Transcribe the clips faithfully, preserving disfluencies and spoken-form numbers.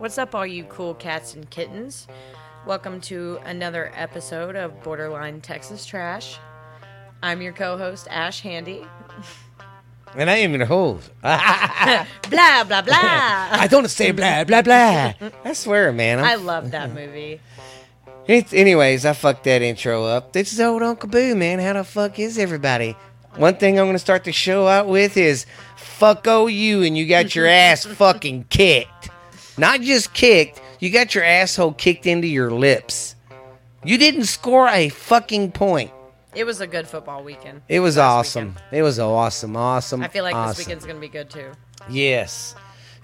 What's up, all you cool cats and kittens? Welcome to another episode of Borderline Texas Trash. I'm your co-host, Ash Handy. And I am in a hole. Blah, blah, blah. I don't say blah, blah, blah. I swear, man. I'm... I love that movie. It's, anyways, I fucked that intro up. This is old Uncle Boo, man. How the fuck is everybody? One thing I'm going to start the show out with is fuck O U and you got your ass fucking kicked. Not just kicked, you got your asshole kicked into your lips. You didn't score a fucking point. It was a good football weekend. It was awesome. Weekend. It was awesome, awesome, I feel like awesome. This weekend's going to be good, too. Yes.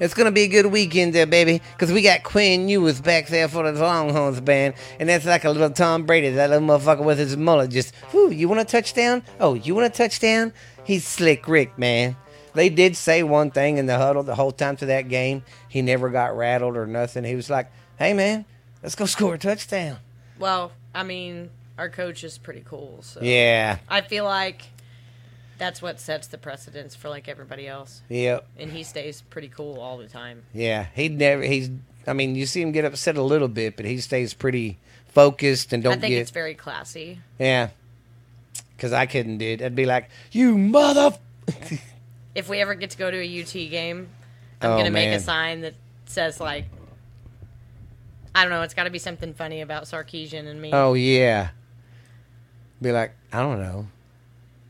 It's going to be a good weekend there, baby, because we got Quinn Ewers back there for the Longhorns band, and that's like a little Tom Brady, that little motherfucker with his mullet. Just, whoo, you want a touchdown? Oh, you want a touchdown? He's Slick Rick, man. They did say one thing in the huddle the whole time to that game. He never got rattled or nothing. He was like, hey, man, let's go score a touchdown. Well, I mean, our coach is pretty cool. So yeah. I feel like... that's what sets the precedence for, like, everybody else. Yep. And he stays pretty cool all the time. Yeah. He never, he's, I mean, you see him get upset a little bit, but he stays pretty focused and don't get. I think get, it's very classy. Yeah. Because I couldn't, dude. I'd be like, you mother. If we ever get to go to a U T game, I'm oh, going to make a sign that says, like, I don't know, it's got to be something funny about Sarkeesian and me. Oh, yeah. Be like, I don't know.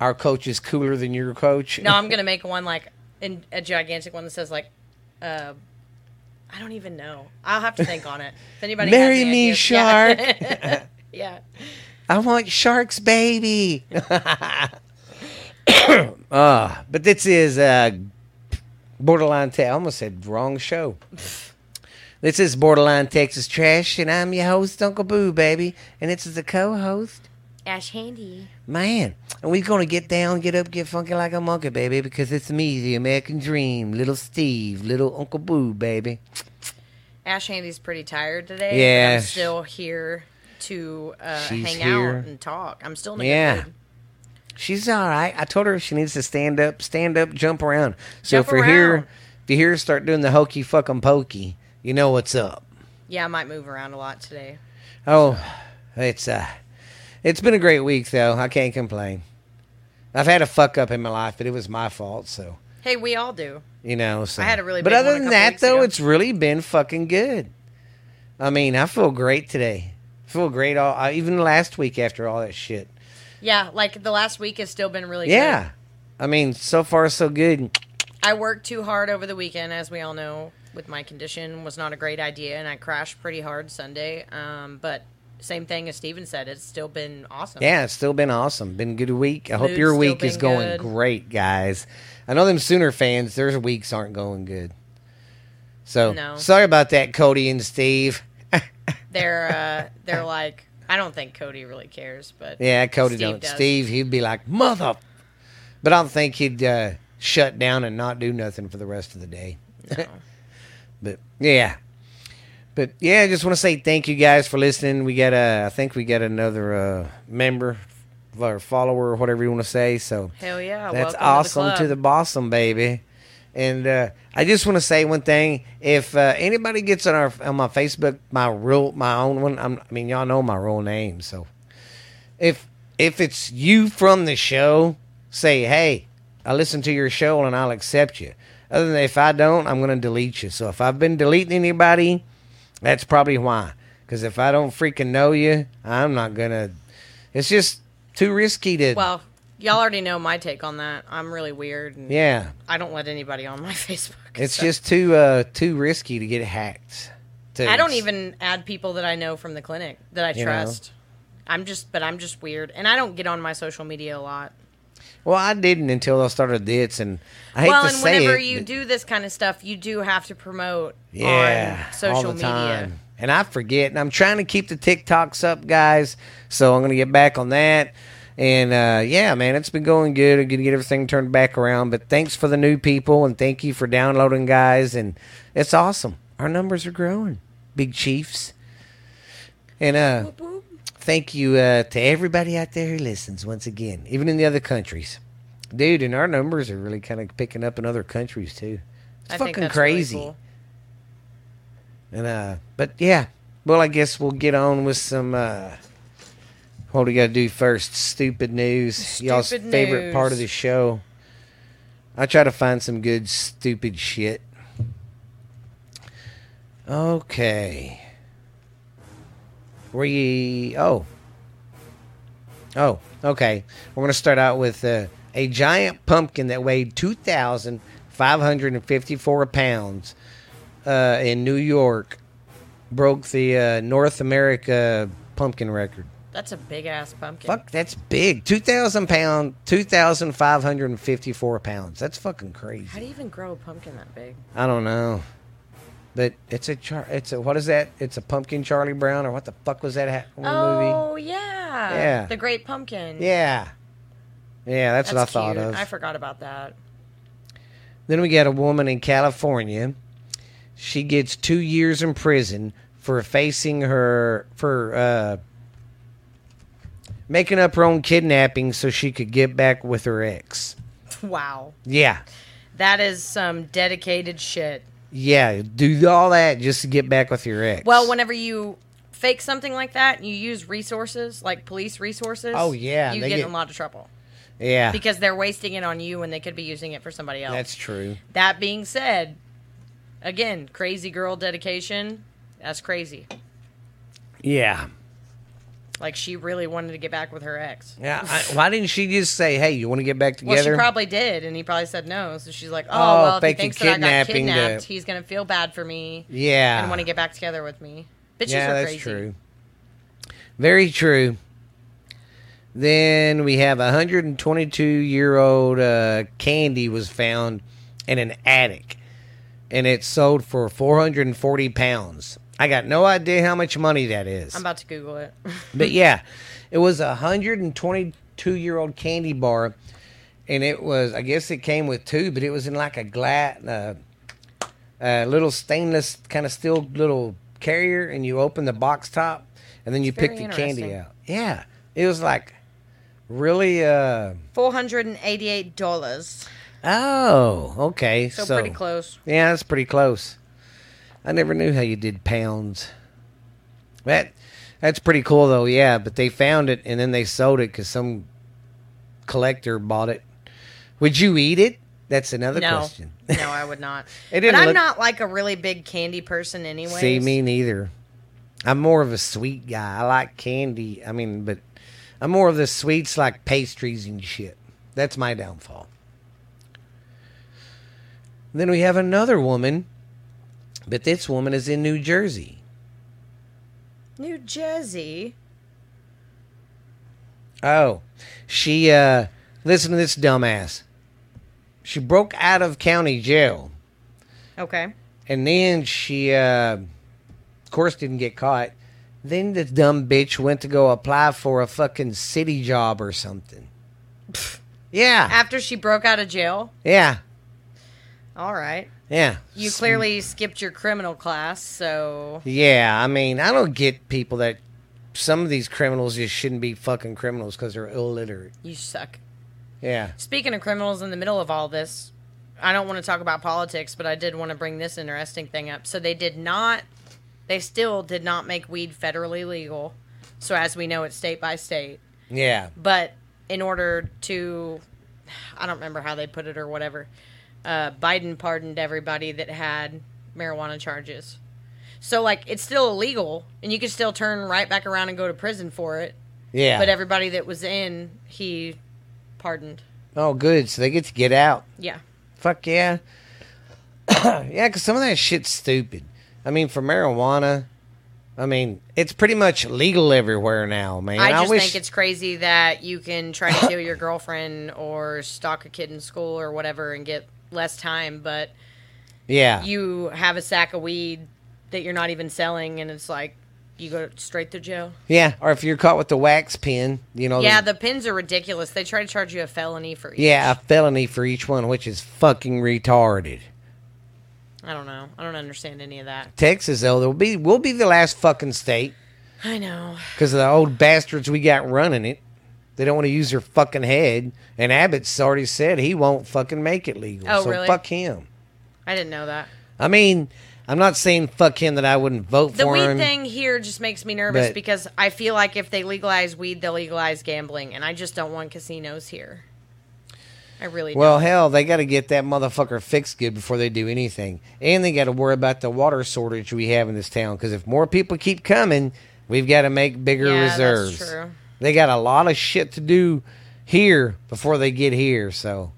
Our coach is cooler than your coach. No, I'm going to make one, like, in a gigantic one that says, like, uh, I don't even know. I'll have to think on it. If anybody marry has me, idea, shark. Yeah. Yeah. I want sharks, baby. uh, but this is uh, Borderline Te- I almost said wrong show. This is Borderline Texas Trash, and I'm your host, Uncle Boo, baby. And this is the co-host, Ash Handy. Man, and we're going to get down, get up, get funky like a monkey, baby, because it's me, the American Dream, little Steve, little Uncle Boo, baby. Ash Handy's pretty tired today. Yeah. I'm still here to uh, hang here. out and talk. I'm still in a yeah. good mood. She's all right. I told her she needs to stand up, stand up, jump around. So jump if, you're around. Here, if you're here, start doing the hokey fucking pokey, you know what's up. Yeah, I might move around a lot today. Oh, so. it's... uh. It's been a great week, though. I can't complain. I've had a fuck up in my life, but it was my fault, so. Hey, we all do. You know, so. I had a really big one a couple weeks ago. But other than that, though, it's really been fucking good. I mean, I feel great today. I feel great all, even last week after all that shit. Yeah, like the last week has still been really good. Yeah. I mean, so far, so good. I worked too hard over the weekend, as we all know, with my condition. Was not a great idea, and I crashed pretty hard Sunday, um, but... same thing as Steven said. It's still been awesome. Yeah, it's still been awesome. Been a good week. I Mood's hope your week is going good. Great, guys. I know them Sooner fans, their weeks aren't going good. So, no. Sorry about that, Cody and Steve. they're, uh, they're like, I don't think Cody really cares. But yeah, Cody Steve don't. Does. Steve, he'd be like, mother. But I don't think he'd uh, shut down and not do nothing for the rest of the day. No. But, yeah. But, yeah, I just want to say thank you guys for listening. We got a, I think we got another uh, member or follower or whatever you want to say. So hell yeah. That's welcome awesome to the, to the bossum, baby. And uh, I just want to say one thing. If uh, anybody gets on our on my Facebook, my real my own one, I'm, I mean, y'all know my real name. So if if it's you from the show, say, hey, I listen to your show and I'll accept you. Other than that, if I don't, I'm going to delete you. So if I've been deleting anybody... that's probably why. Because if I don't freaking know you, I'm not going to... it's just too risky to... well, y'all already know my take on that. I'm really weird. And yeah. I don't let anybody on my Facebook. It's so. just too uh, too risky to get hacked. To, I don't even add people that I know from the clinic that I trust. Know. I'm just, But I'm just weird. And I don't get on my social media a lot. Well, I didn't until I started this, and I hate well, to say it. Well, and whenever you do this kind of stuff, you do have to promote yeah, on social all the media. Time. And I forget, and I'm trying to keep the TikToks up, guys, so I'm going to get back on that. And, uh, yeah, man, it's been going good. I'm going to get everything turned back around, but thanks for the new people, and thank you for downloading, guys, and it's awesome. Our numbers are growing, Big Chiefs. And, uh... Whoop, whoop. Thank you uh, to everybody out there who listens once again, even in the other countries. Dude, and our numbers are really kind of picking up in other countries, too. It's I fucking think that's crazy. Really cool. And uh, but yeah, well, I guess we'll get on with some. Uh, what do we got to do first? Stupid news. Stupid Y'all's news. Favorite part of the show. I try to find some good stupid shit. Okay. We oh. Oh, okay. We're going to start out with uh, a giant pumpkin that weighed two thousand five hundred fifty-four pounds uh, in New York broke the uh, North America pumpkin record. That's a big-ass pumpkin. Fuck, that's big. two thousand pounds, two thousand five hundred fifty-four pounds. That's fucking crazy. How do you even grow a pumpkin that big? I don't know. But it's a, char- it's a, what is that? It's a pumpkin Charlie Brown, or what the fuck was that ha- oh, movie? Oh, yeah. Yeah. The Great Pumpkin. Yeah. Yeah, that's, that's what I cute. thought of. I forgot about that. Then we got a woman in California. She gets two years in prison for facing her, for uh, making up her own kidnapping so she could get back with her ex. Wow. Yeah. That is some dedicated shit. Yeah, do all that just to get back with your ex. Well, whenever you fake something like that, you use resources, like police resources. Oh, yeah. You get, get in a lot of trouble. Yeah. Because they're wasting it on you when they could be using it for somebody else. That's true. That being said, again, crazy girl dedication. That's crazy. Yeah. Like, she really wanted to get back with her ex. Yeah. I, why didn't she just say, hey, you want to get back together? Well, she probably did, and he probably said no. So she's like, oh, oh well, if he thinks that I got kidnapped, to... he's going to feel bad for me. Yeah. And want to get back together with me. Bitches yeah, are that's crazy. True. Very true. Then we have a one hundred twenty-two-year-old uh, candy was found in an attic, and it sold for four hundred forty pounds. I got no idea how much money that is. I'm about to Google it. But yeah, it was a one hundred twenty-two-year-old candy bar, and it was, I guess it came with two, but it was in like a glass, uh, uh, little stainless kind of steel little carrier, and you open the box top, and then you it's pick the candy out. Yeah, it was like really... Uh, four hundred eighty-eight dollars. Oh, okay. So, so pretty close. Yeah, that's pretty close. I never knew how you did pounds. That That's pretty cool, though, yeah. But they found it, and then they sold it because some collector bought it. Would you eat it? That's another no. question. No, I would not. It didn't but I'm look... not like a really big candy person anyway. See, me neither. I'm more of a sweet guy. I like candy. I mean, but I'm more of the sweets like pastries and shit. That's my downfall. Then we have another woman... But this woman is in New Jersey. New Jersey? Oh. She, uh, listen to this dumbass. She broke out of county jail. Okay. And then she, uh, of course, didn't get caught. Then the dumb bitch went to go apply for a fucking city job or something. Yeah. After she broke out of jail? Yeah. All right. Yeah. You clearly skipped your criminal class, so... Yeah, I mean, I don't get people that... Some of these criminals just shouldn't be fucking criminals because they're illiterate. You suck. Yeah. Speaking of criminals, in the middle of all this, I don't want to talk about politics, but I did want to bring this interesting thing up. So they did not... They still did not make weed federally legal. So as we know, it's state by state. Yeah. But in order to... I don't remember how they put it or whatever... Uh, Biden pardoned everybody that had marijuana charges. So, like, it's still illegal, and you can still turn right back around and go to prison for it. Yeah. But everybody that was in, he pardoned. Oh, good. So they get to get out. Yeah. Fuck yeah. Yeah, because some of that shit's stupid. I mean, for marijuana, I mean, it's pretty much legal everywhere now, man. I just I wish... think it's crazy that you can try to kill your girlfriend or stalk a kid in school or whatever and get... less time, but yeah, you have a sack of weed that you're not even selling, and it's like you go straight to jail. Yeah, or if you're caught with the wax pen, you know. Yeah, the, the pens are ridiculous. They try to charge you a felony for each. Yeah, a felony for each one, which is fucking retarded. I don't know. I don't understand any of that. Texas, though, there'll be we'll be the last fucking state. I know. Because of the old bastards we got running it. They don't want to use their fucking head. And Abbott's already said he won't fucking make it legal. Oh, so really? Fuck him. I didn't know that. I mean, I'm not saying fuck him that I wouldn't vote the for him. The weed thing here just makes me nervous because I feel like if they legalize weed, they'll legalize gambling, and I just don't want casinos here. I really well, don't. Well, hell, they got to get that motherfucker fixed good before they do anything. And they got to worry about the water shortage we have in this town because if more people keep coming, we've got to make bigger yeah, reserves. That's true. They got a lot of shit to do here before they get here, so.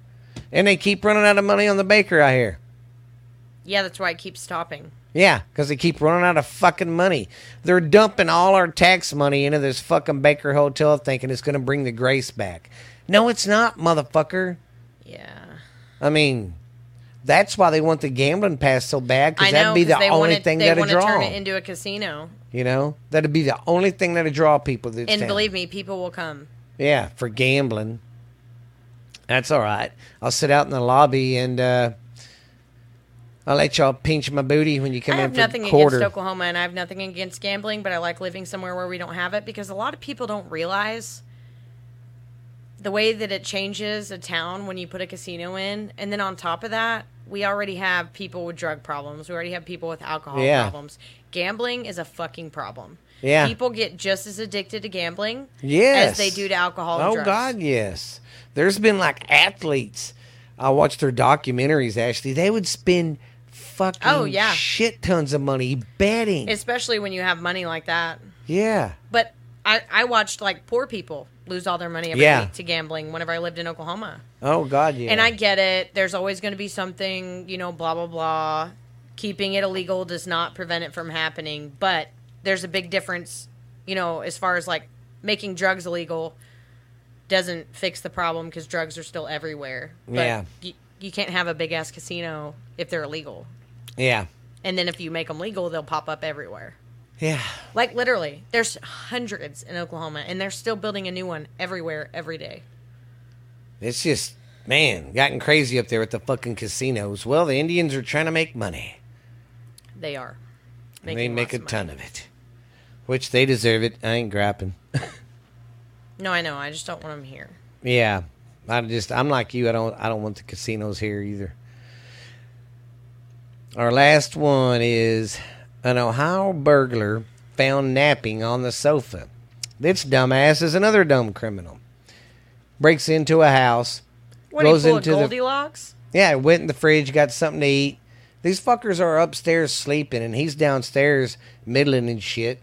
And they keep running out of money on the baker out here. Yeah, that's why it keeps stopping. Yeah, because they keep running out of fucking money. They're dumping all our tax money into this fucking Baker Hotel thinking it's going to bring the grace back. No, it's not, motherfucker. Yeah. I mean, that's why they want the gambling pass so bad, because that'd be the only wanted, thing that'd draw. They want to turn it into a casino. You know? That'd be the only thing that'd draw people. To and town. Believe me, people will come. Yeah, for gambling. That's all right. I'll sit out in the lobby and... uh I'll let y'all pinch my booty when you come in for a quarter. I have nothing against Oklahoma, and I have nothing against gambling, but I like living somewhere where we don't have it because a lot of people don't realize the way that it changes a town when you put a casino in. And then on top of that, we already have people with drug problems. We already have people with alcohol yeah. problems. Gambling is a fucking problem. Yeah. People get just as addicted to gambling yes. as they do to alcohol and drugs. Oh, God, yes. There's been, like, athletes. I watched their documentaries, actually. They would spend... fucking oh, yeah. shit tons of money betting. Especially when you have money like that. Yeah. But I, I watched like poor people lose all their money every yeah. week to gambling whenever I lived in Oklahoma. Oh, God, yeah. And I get it. There's always going to be something, you know, blah, blah, blah. Keeping it illegal does not prevent it from happening. But there's a big difference, you know, as far as like making drugs illegal doesn't fix the problem because drugs are still everywhere. But yeah. You, you can't have a big-ass casino if they're illegal. Yeah. And then if you make them legal, they'll pop up everywhere. Yeah. Like, literally, there's hundreds in Oklahoma, and they're still building a new one everywhere, every day. It's just, man, gotten crazy up there at the fucking casinos. Well, the Indians are trying to make money. They are. And they make a ton of it. Which, they deserve it. I ain't griping. No, I know. I just don't want them here. Yeah. I just, I'm like you. I don't, I don't want the casinos here either. Our last one is an Ohio burglar found napping on the sofa. This dumbass is another dumb criminal. Breaks into a house. What, goes he pull into a Goldilocks? The, yeah, went in the fridge, got something to eat. These fuckers are upstairs sleeping, and he's downstairs middling and shit.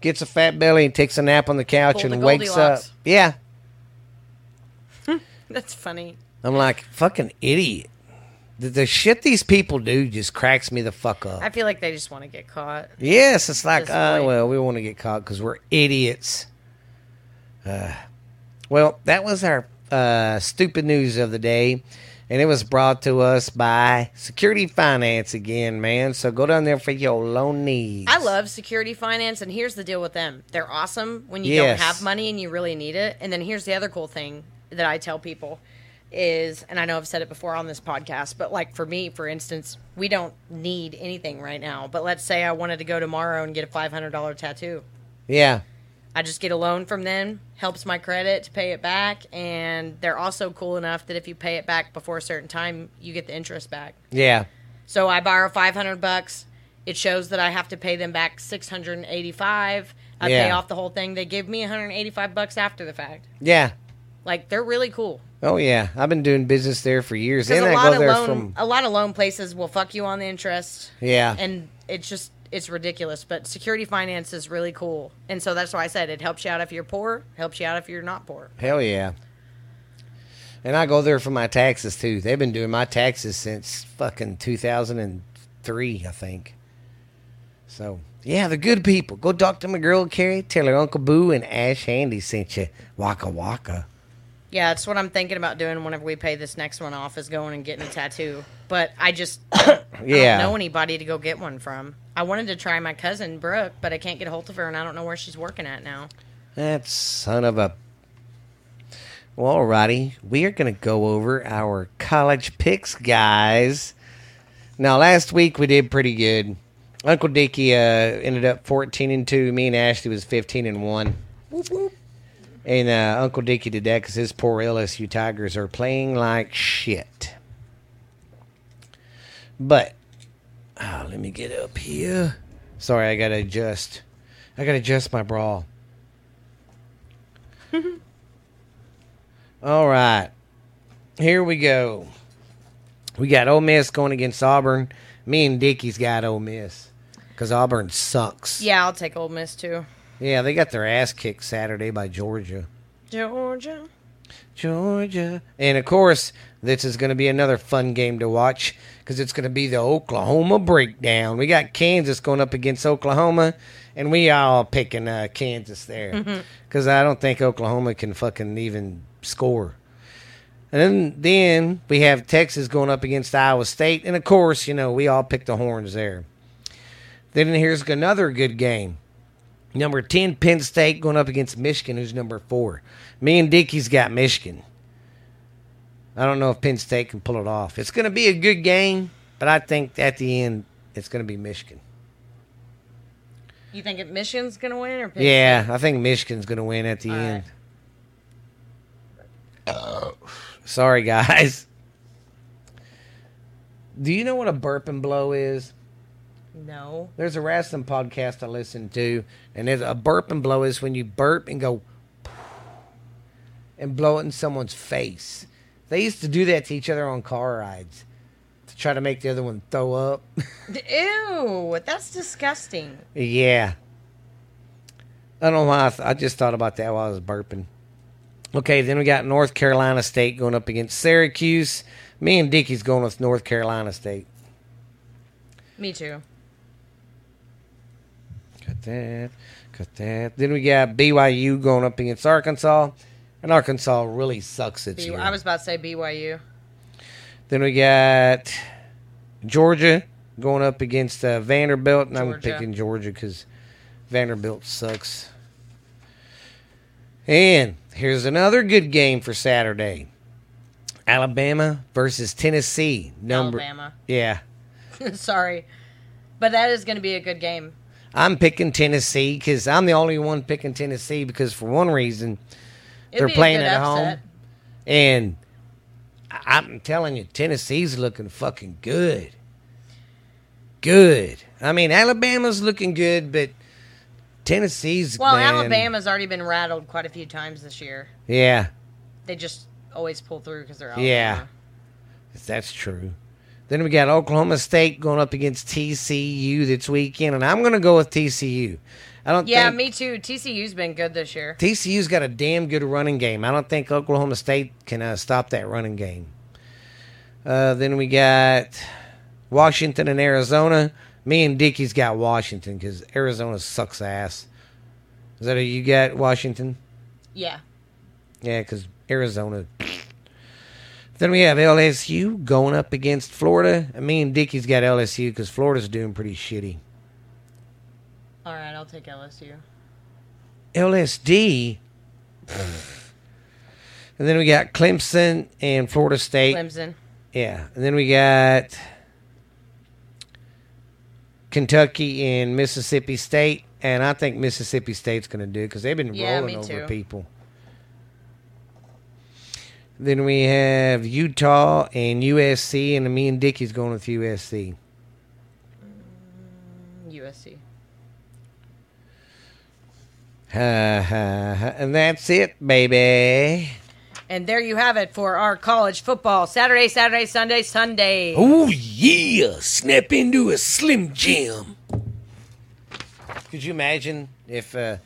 Gets a fat belly and takes a nap on the couch pull and the wakes up. Yeah. That's funny. I'm like, fucking idiot. The, the shit these people do just cracks me the fuck up. I feel like they just want to get caught. Yes, it's like, oh, well, we want to get caught because we're idiots. Uh, well, that was our uh, stupid news of the day, and it was brought to us by Security Finance again, man. So go down there for your loan needs. I love Security Finance, and here's the deal with them. They're awesome when you yes. don't have money and you really need it. And then here's the other cool thing that I tell people. Is, and I know I've said it before on this podcast, but like for me, for instance, we don't need anything right now. But let's say I wanted to go tomorrow and get a five hundred dollars tattoo. Yeah. I just get a loan from them, helps my credit to pay it back. And they're also cool enough that if you pay it back before a certain time, you get the interest back. Yeah. So I borrow five hundred bucks. It shows that I have to pay them back six hundred eighty-five. I yeah. pay off the whole thing. They give me one hundred eighty-five bucks after the fact. Yeah. Like, they're really cool. Oh, yeah. I've been doing business there for years. And I go there from... a lot of loan places will fuck you on the interest. Yeah. And it's just, it's ridiculous. But Security Finance is really cool. And so that's why I said it helps you out if you're poor, helps you out if you're not poor. Hell, yeah. And I go there for my taxes, too. They've been doing my taxes since fucking two thousand three, I think. So, yeah, the good people. Go talk to my girl, Carrie. Tell her Uncle Boo and Ash Handy sent you. Waka waka. Yeah, that's what I'm thinking about doing whenever we pay this next one off is going and getting a tattoo. But I just don't, yeah. I don't know anybody to go get one from. I wanted to try my cousin, Brooke, but I can't get a hold of her, and I don't know where she's working at now. That son of a... Well, alrighty. We are going to go over our college picks, guys. Now, last week we did pretty good. Uncle Dickie uh, ended up fourteen and two. Me and Ashley was fifteen and one. Whoop, whoop. And uh, Uncle Dickie did that because his poor L S U Tigers are playing like shit. But Ah, oh, let me get up here. Sorry, I gotta adjust. I gotta adjust my brawl. All right. Here we go. We got Ole Miss going against Auburn. Me and Dickie's got Ole Miss because Auburn sucks. Yeah, I'll take Ole Miss too. Yeah, they got their ass kicked Saturday by Georgia. Georgia. Georgia. And, of course, this is going to be another fun game to watch because it's going to be the Oklahoma breakdown. We got Kansas going up against Oklahoma, and we all picking uh, Kansas there because mm-hmm. I don't think Oklahoma can fucking even score. And then, then we have Texas going up against Iowa State. And, of course, you know, we all picked the horns there. Then here's another good game. Number ten, Penn State going up against Michigan, who's number four. Me and Dickie's got Michigan. I don't know if Penn State can pull it off. It's going to be a good game, but I think at the end it's going to be Michigan. You think if Michigan's going to win or Penn yeah, State? Yeah, I think Michigan's going to win at the All end. Right. Oh, sorry, guys. Do you know what a burp and blow is? No. There's a wrestling podcast I listen to, and there's a burp and blow is when you burp and go and blow it in someone's face. They used to do that to each other on car rides to try to make the other one throw up. Ew, that's disgusting. Yeah. I don't know why. I, th- I just thought about that while I was burping. Okay, then we got North Carolina State going up against Syracuse. Me and Dickie's going with North Carolina State. Me too. Cut that. Cut that. Then we got B Y U going up against Arkansas. And Arkansas really sucks this B- year. I was about to say B Y U. Then we got Georgia going up against uh, Vanderbilt. And Georgia. I'm picking Georgia because Vanderbilt sucks. And here's another good game for Saturday. Alabama versus Tennessee. Number- Alabama. Yeah. Sorry. But that is going to be a good game. I'm picking Tennessee because I'm the only one picking Tennessee because for one reason, It'd they're playing at upset. home. And I'm telling you, Tennessee's looking fucking good. Good. I mean, Alabama's looking good, but Tennessee's... Well, man, Alabama's already been rattled quite a few times this year. Yeah. They just always pull through because they're Alabama. Yeah, that's true. Then we got Oklahoma State going up against T C U this weekend, and I'm going to go with T C U. I don't. Yeah, think, me too. T C U's been good this year. T C U's got a damn good running game. I don't think Oklahoma State can uh, stop that running game. Uh, then we got Washington and Arizona. Me and Dickie's got Washington because Arizona sucks ass. Is that who you got, Washington? Yeah. Yeah, because Arizona... Then we have L S U going up against Florida. And me and Dickie's got L S U because Florida's doing pretty shitty. All right, I'll take L S U. L S D? And then we got Clemson and Florida State. Clemson. Yeah. And then we got Kentucky and Mississippi State. And I think Mississippi State's going to do it because they've been yeah, rolling over people. Then we have Utah and U S C, and me and Dickie's going with U S C. U S C. Ha, ha, ha. And that's it, baby. And there you have it for our college football. Saturday, Saturday, Sunday, Sunday. Oh, yeah. Snap into a Slim Jim. Could you imagine if... Uh,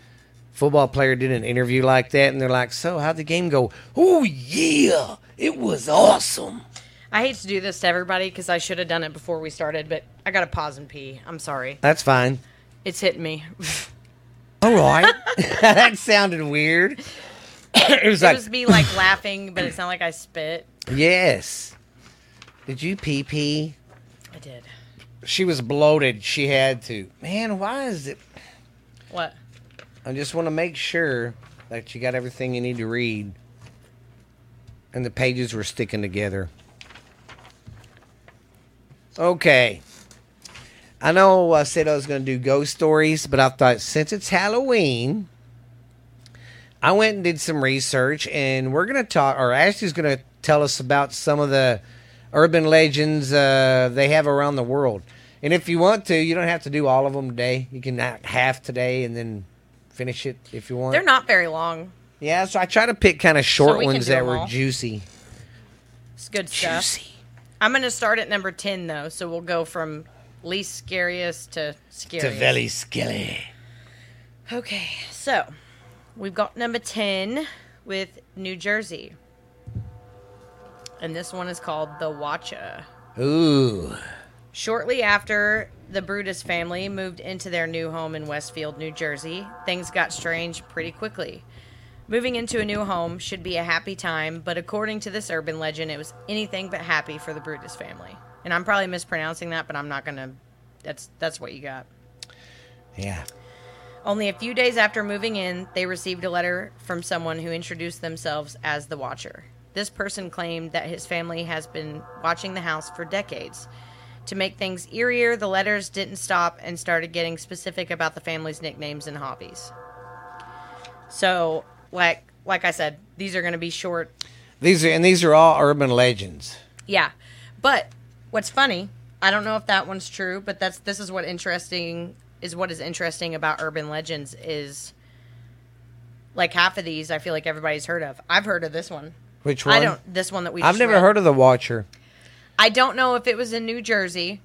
football player did an interview like that, and they're like, so how'd the game go? Oh, yeah, it was awesome. I hate to do this to everybody because I should have done it before we started, but I got to pause and pee. I'm sorry. That's fine. It's hitting me. All right. That sounded weird. It was, it like, was me, like, laughing, but it sounded like I spit. Yes. Did you pee-pee? I did. She was bloated. She had to. Man, why is it? What? I just want to make sure that you got everything you need to read. And the pages were sticking together. Okay. I know I said I was going to do ghost stories, but I thought since it's Halloween, I went and did some research, and we're going to talk, or Ashley's going to tell us about some of the urban legends uh, they have around the world. And if you want to, you don't have to do all of them today. You can act half today and then finish it if you want. They're not very long. Yeah, so I try to pick kind of short so ones that were all. juicy. It's good stuff. Juicy. I'm going to start at number ten, though, so we'll go from least scariest to scariest. To very scary. Okay, so we've got number ten with New Jersey. And this one is called The Watcher. Ooh. Shortly after the Brutus family moved into their new home in Westfield, New Jersey, things got strange pretty quickly. Moving into a new home should be a happy time, but according to this urban legend, it was anything but happy for the Brutus family. And I'm probably mispronouncing that, but I'm not going to... That's that's what you got. Yeah. Only a few days after moving in, they received a letter from someone who introduced themselves as the Watcher. This person claimed that his family has been watching the house for decades. To make things eerier, the letters didn't stop and started getting specific about the family's nicknames and hobbies. So... Like like I said, these are going to be short. These are and these are all urban legends. Yeah. But what's funny, I don't know if that one's true, but that's this is what interesting is what is interesting about urban legends is like half of these I feel like everybody's heard of. I've heard of this one. Which one? I don't this one that we just I've never read. heard of the Watcher. I don't know if it was in New Jersey,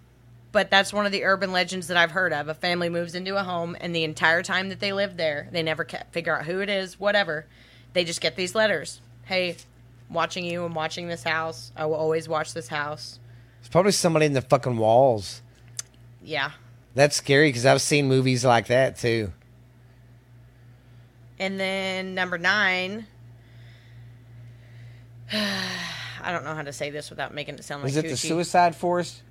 but that's one of the urban legends that I've heard of. A family moves into a home, and the entire time that they live there, they never figure out who it is, whatever. They just get these letters. Hey, watching you, I'm watching this house. I will always watch this house. It's probably somebody in the fucking walls. Yeah. That's scary, because I've seen movies like that, too. And then number nine... I don't know how to say this without making it sound like Is it Gucci. The Suicide Forest?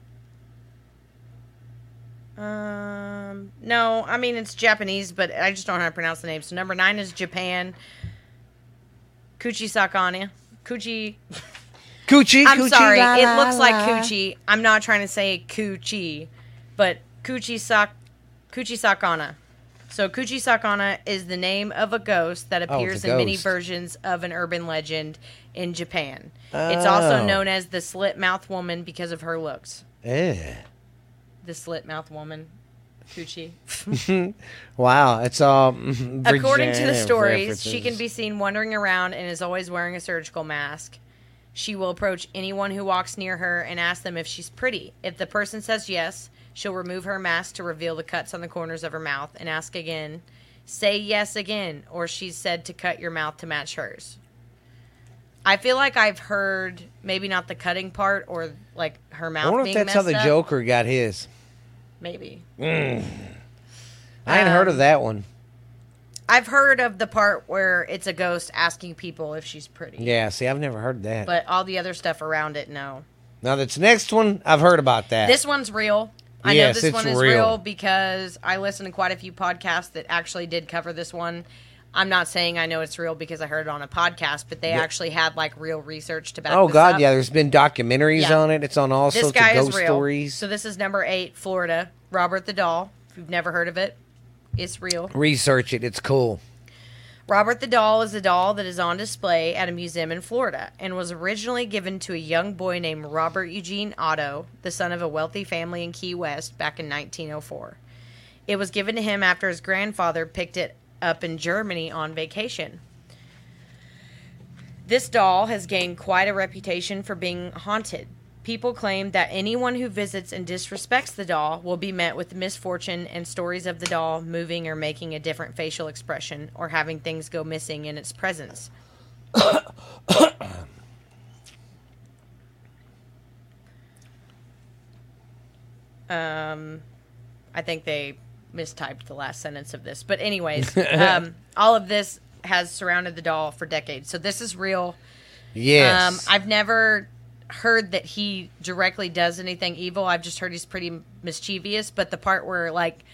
Um, no, I mean, it's Japanese, but I just don't know how to pronounce the name. So number nine is Japan. Kuchisakana. Kuchi. Kuchi. I'm Kuchi, sorry. La, it looks la, like Kuchi. I'm not trying to say Kuchi, but Kuchisak- Kuchisakana. So Kuchisakana is the name of a ghost that appears oh, in ghost. many versions of an urban legend in Japan. Oh. It's also known as the slit-mouthed woman because of her looks. Yeah. The slit-mouthed woman, Coochie. Wow, it's all... According to the stories, references. She can be seen wandering around and is always wearing a surgical mask. She will approach anyone who walks near her and ask them if she's pretty. If the person says yes, she'll remove her mask to reveal the cuts on the corners of her mouth and ask again, say yes again, or she's said to cut your mouth to match hers. I feel like I've heard maybe not the cutting part or like her mouth. I wonder being if that's how the up. Joker got his. Maybe. Mm. I ain't um, heard of that one. I've heard of the part where it's a ghost asking people if she's pretty. Yeah, see, I've never heard that. But all the other stuff around it, no. Now this next one, I've heard about that. This one's real. I yes, know this one is real. real because I listened to quite a few podcasts that actually did cover this one. I'm not saying I know it's real because I heard it on a podcast, but they yeah. actually had, like, real research to back oh, this God, up. Oh, God, yeah. There's been documentaries yeah. on it. It's on all this sorts guy of ghost is real. stories. So this is number eight, Florida. Robert the Doll. If you've never heard of it, it's real. Research it. It's cool. Robert the Doll is a doll that is on display at a museum in Florida and was originally given to a young boy named Robert Eugene Otto, the son of a wealthy family in Key West, back in nineteen oh four. It was given to him after his grandfather picked it up in Germany on vacation. This doll has gained quite a reputation for being haunted. People claim that anyone who visits and disrespects the doll will be met with misfortune and stories of the doll moving or making a different facial expression or having things go missing in its presence. um, I think they... mistyped the last sentence of this, but anyways, um, all of this has surrounded the doll for decades, so this is real. Yes. um, I've never heard that he directly does anything evil. I've just heard he's pretty mischievous, but the part where, like,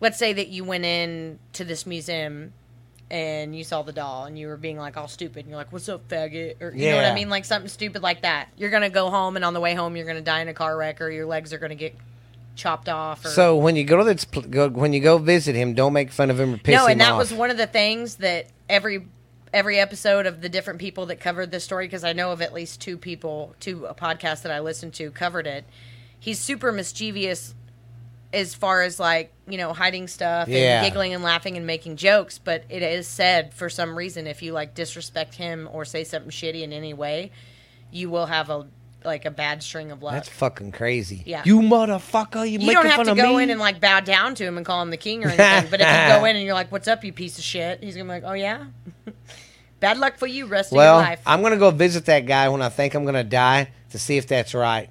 let's say that you went in to this museum and you saw the doll and you were being, like, all stupid and you're like, what's up, faggot, or you yeah. know what I mean, like something stupid like that, you're gonna go home, and on the way home you're gonna die in a car wreck, or your legs are gonna get chopped off. Or... So when you go to this, go, when you go visit him, don't make fun of him or piss him off. No, and that off. was one of the things that every every episode of the different people that covered this story, because I know of at least two people, two podcasts that I listened to covered it. he's super mischievous as far as, like, you know, hiding stuff yeah. and giggling and laughing and making jokes. But it is said, for some reason, if you, like, disrespect him or say something shitty in any way, you will have a, like, a bad string of luck. That's fucking crazy. Yeah. You motherfucker, you, you making fun of me? You don't have to go me? in and, like, bow down to him and call him the king or anything. But if you go in and you're like, what's up, you piece of shit? He's going to be like, oh, yeah? Bad luck for you, rest well, of your life. I'm going to go visit that guy when I think I'm going to die to see if that's right.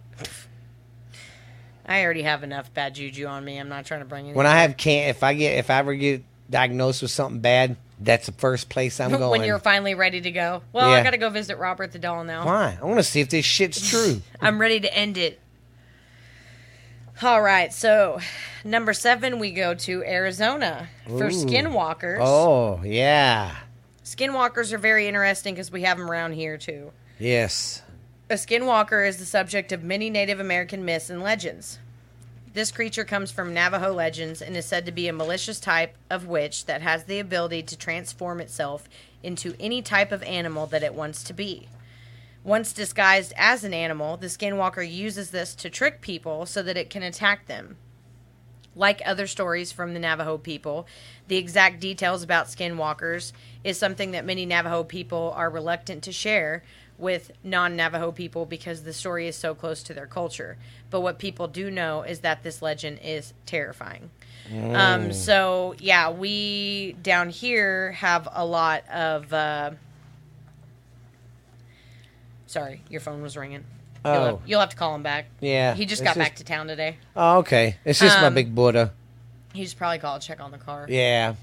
I already have enough bad juju on me. I'm not trying to bring anything. When I have can if I get if I ever get diagnosed with something bad, that's the first place I'm going. When you're finally ready to go. Well, yeah. I got to go visit Robert the Doll now. Why? I want to see if this shit's true. I'm ready to end it. All right. So, number seven, we go to Arizona for Ooh. skinwalkers. Oh, yeah. Skinwalkers are very interesting because we have them around here too. Yes. A skinwalker is the subject of many Native American myths and legends. This creature comes from Navajo legends and is said to be a malicious type of witch that has the ability to transform itself into any type of animal that it wants to be. Once disguised as an animal, the skinwalker uses this to trick people so that it can attack them. Like other stories from the Navajo people, the exact details about skinwalkers is something that many Navajo people are reluctant to share with non-Navajo people because the story is so close to their culture. But what people do know is that this legend is terrifying. Mm. Um, so, yeah, we down here have a lot of... Uh... Sorry, your phone was ringing. Oh. You'll have, you'll have to call him back. Yeah. He just got just... back to town today. Oh, okay. It's just um, my big Buddha. He's probably called check on the car. Yeah.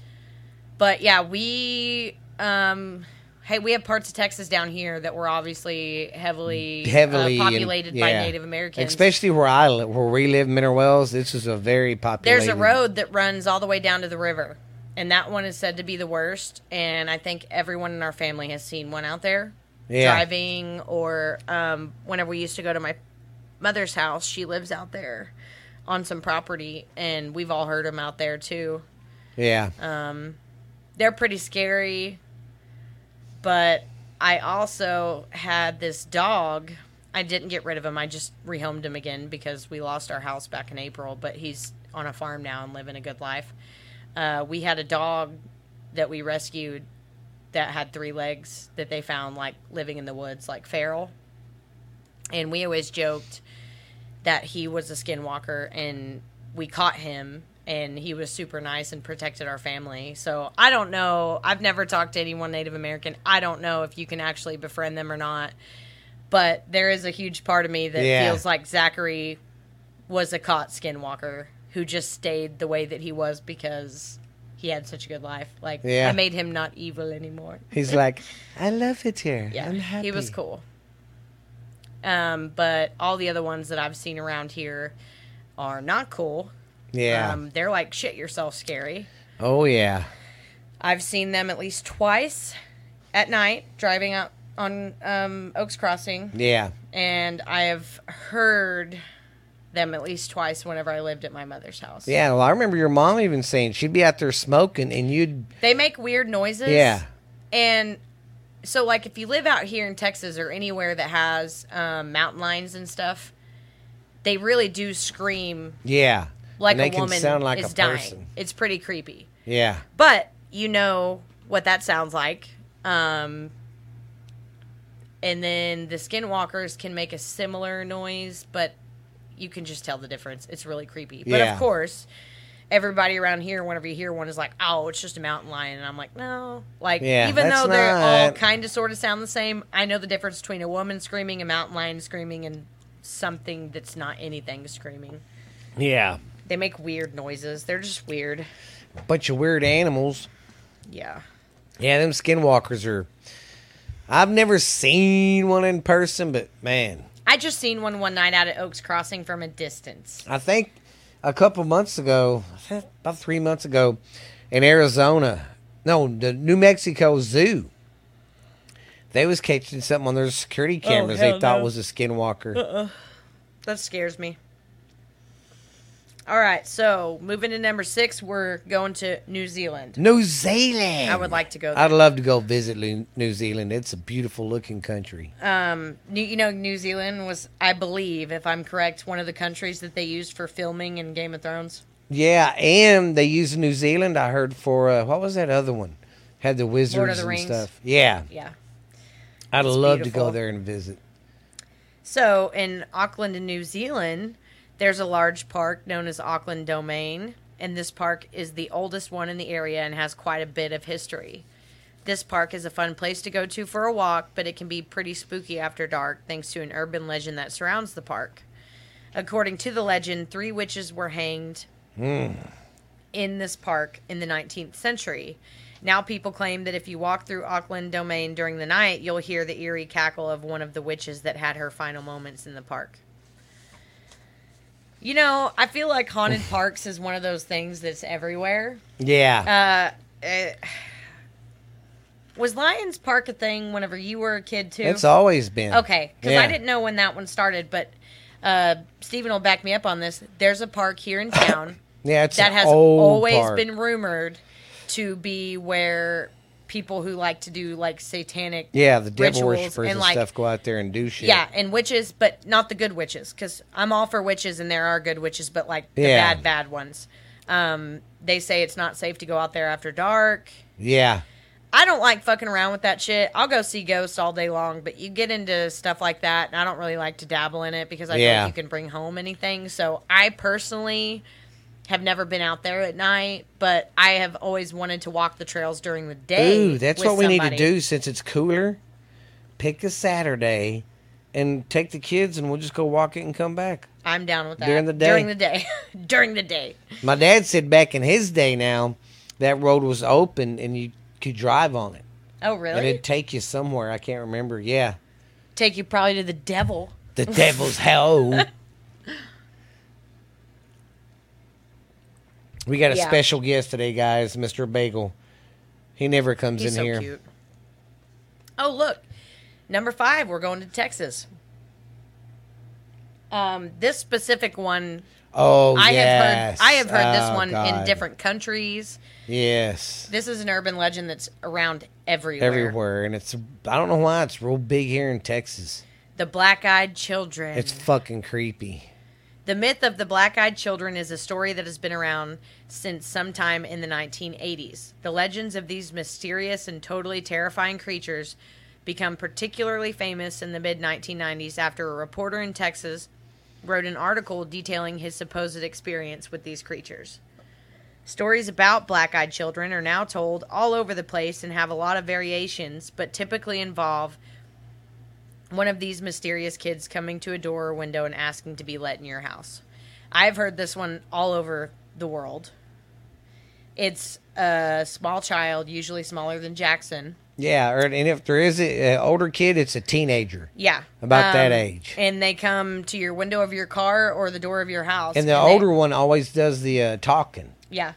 But, yeah, we... Um, Hey, we have parts of Texas down here that were obviously heavily, heavily uh, populated and, yeah. by Native Americans. Especially where I live, where we live, Mineral Wells, this is a very populated... There's a road that runs all the way down to the river, and that one is said to be the worst, and I think everyone in our family has seen one out there yeah. driving, or um, whenever we used to go to my mother's house, she lives out there on some property, and we've all heard them out there, too. Yeah. Um, they're pretty scary. But I also had this dog. I didn't get rid of him. I just rehomed him again because we lost our house back in April. But he's on a farm now and living a good life. Uh, we had a dog that we rescued that had three legs that they found, like, living in the woods, like feral. And we always joked that he was a skinwalker, and we caught him. And he was super nice and protected our family. So I don't know. I've never talked to anyone Native American. I don't know if you can actually befriend them or not. But there is a huge part of me that yeah. feels like Zachary was a caught skinwalker who just stayed the way that he was because he had such a good life. Like, yeah. I made him not evil anymore. He's like, I love it here. Yeah, I'm happy. He was cool. Um, but all the other ones that I've seen around here are not cool. Yeah. Um, they're like, shit yourself scary. Oh, yeah. I've seen them at least twice at night driving out on um, Oaks Crossing. Yeah. And I have heard them at least twice whenever I lived at my mother's house. Yeah, well, I remember your mom even saying she'd be out there smoking and you'd... They make weird noises. Yeah. And so, like, if you live out here in Texas or anywhere that has um, mountain lions and stuff, they really do scream. Yeah. Like a woman sound like is a dying. Person. It's pretty creepy. Yeah. But you know what that sounds like. Um, and then the skinwalkers can make a similar noise, but you can just tell the difference. It's really creepy. Yeah. But of course, everybody around here, whenever you hear one, is like, oh, it's just a mountain lion. And I'm like, no. Like, yeah, even though they're not... all kind of sort of sound the same, I know the difference between a woman screaming, a mountain lion screaming, and something that's not anything screaming. Yeah. They make weird noises. They're just weird. Bunch of weird animals. Yeah. Yeah, them skinwalkers are... I've never seen one in person, but man. I just seen one one night out at Oaks Crossing from a distance. I think a couple months ago, about three months ago, in Arizona, no, the New Mexico Zoo, they was catching something on their security cameras oh, they thought no. was a skinwalker. Uh-uh. That scares me. All right, so moving to number six, we're going to New Zealand. New Zealand. I would like to go there. I'd love to go visit New Zealand. It's a beautiful-looking country. Um, you know, New Zealand was, I believe, if I'm correct, one of the countries that they used for filming in Game of Thrones. Yeah, and they used New Zealand, I heard, for, uh, what was that other one? Had the wizards Lord of the and Rings. Stuff. Yeah. Yeah. I'd it's love beautiful. to go there and visit. So, in Auckland and New Zealand... there's a large park known as Auckland Domain, and this park is the oldest one in the area and has quite a bit of history. This park is a fun place to go to for a walk, but it can be pretty spooky after dark thanks to an urban legend that surrounds the park. According to the legend, three witches were hanged mm. in this park in the nineteenth century. Now people claim that if you walk through Auckland Domain during the night, you'll hear the eerie cackle of one of the witches that had her final moments in the park. You know, I feel like haunted parks is one of those things that's everywhere. Yeah. Uh, it, was Lions Park a thing whenever you were a kid, too? It's always been. Okay, because yeah. I didn't know when that one started, but uh, Stephen will back me up on this. There's a park here in town yeah, it's that has always park. been rumored to be where people who like to do, like, satanic Yeah, the devil worshippers and like, stuff go out there and do shit. Yeah, and witches, but not the good witches, because I'm all for witches, and there are good witches, but, like, the yeah. bad, bad ones. Um, they say it's not safe to go out there after dark. Yeah. I don't like fucking around with that shit. I'll go see ghosts all day long, but you get into stuff like that, and I don't really like to dabble in it, because I yeah. don't think you can bring home anything. So I personally... have never been out there at night, but I have always wanted to walk the trails during the day. Ooh, that's what we somebody. need to do since it's cooler. Pick a Saturday and take the kids, and we'll just go walk it and come back. I'm down with that. During the day. During the day. during the day. My dad said back in his day now, that road was open, and you could drive on it. Oh, really? And it'd take you somewhere. I can't remember. Yeah. Take you probably to the devil. The devil's hell. We got a yeah. special guest today, guys, Mister Bagel. He never comes He's in so here. Cute. Oh, look. Number five, we're going to Texas. Um, this specific one, oh, I yes. have heard I have heard oh, this one God. in different countries. Yes. This is an urban legend that's around everywhere. Everywhere, and it's I don't know why it's real big here in Texas. The black-eyed children. It's fucking creepy. The myth of the black-eyed children is a story that has been around since sometime in the nineteen eighties. The legends of these mysterious and totally terrifying creatures become particularly famous in the mid nineteen nineties after a reporter in Texas wrote an article detailing his supposed experience with these creatures. Stories about black-eyed children are now told all over the place and have a lot of variations, but typically involve one of these mysterious kids coming to a door or window and asking to be let in your house. I've heard this one all over the world. It's a small child, usually smaller than Jackson. Yeah, or, and if there is an older kid, it's a teenager. Yeah. About um, that age. And they come to your window of your car or the door of your house. And the and older they, one always does the uh, talking. Yeah.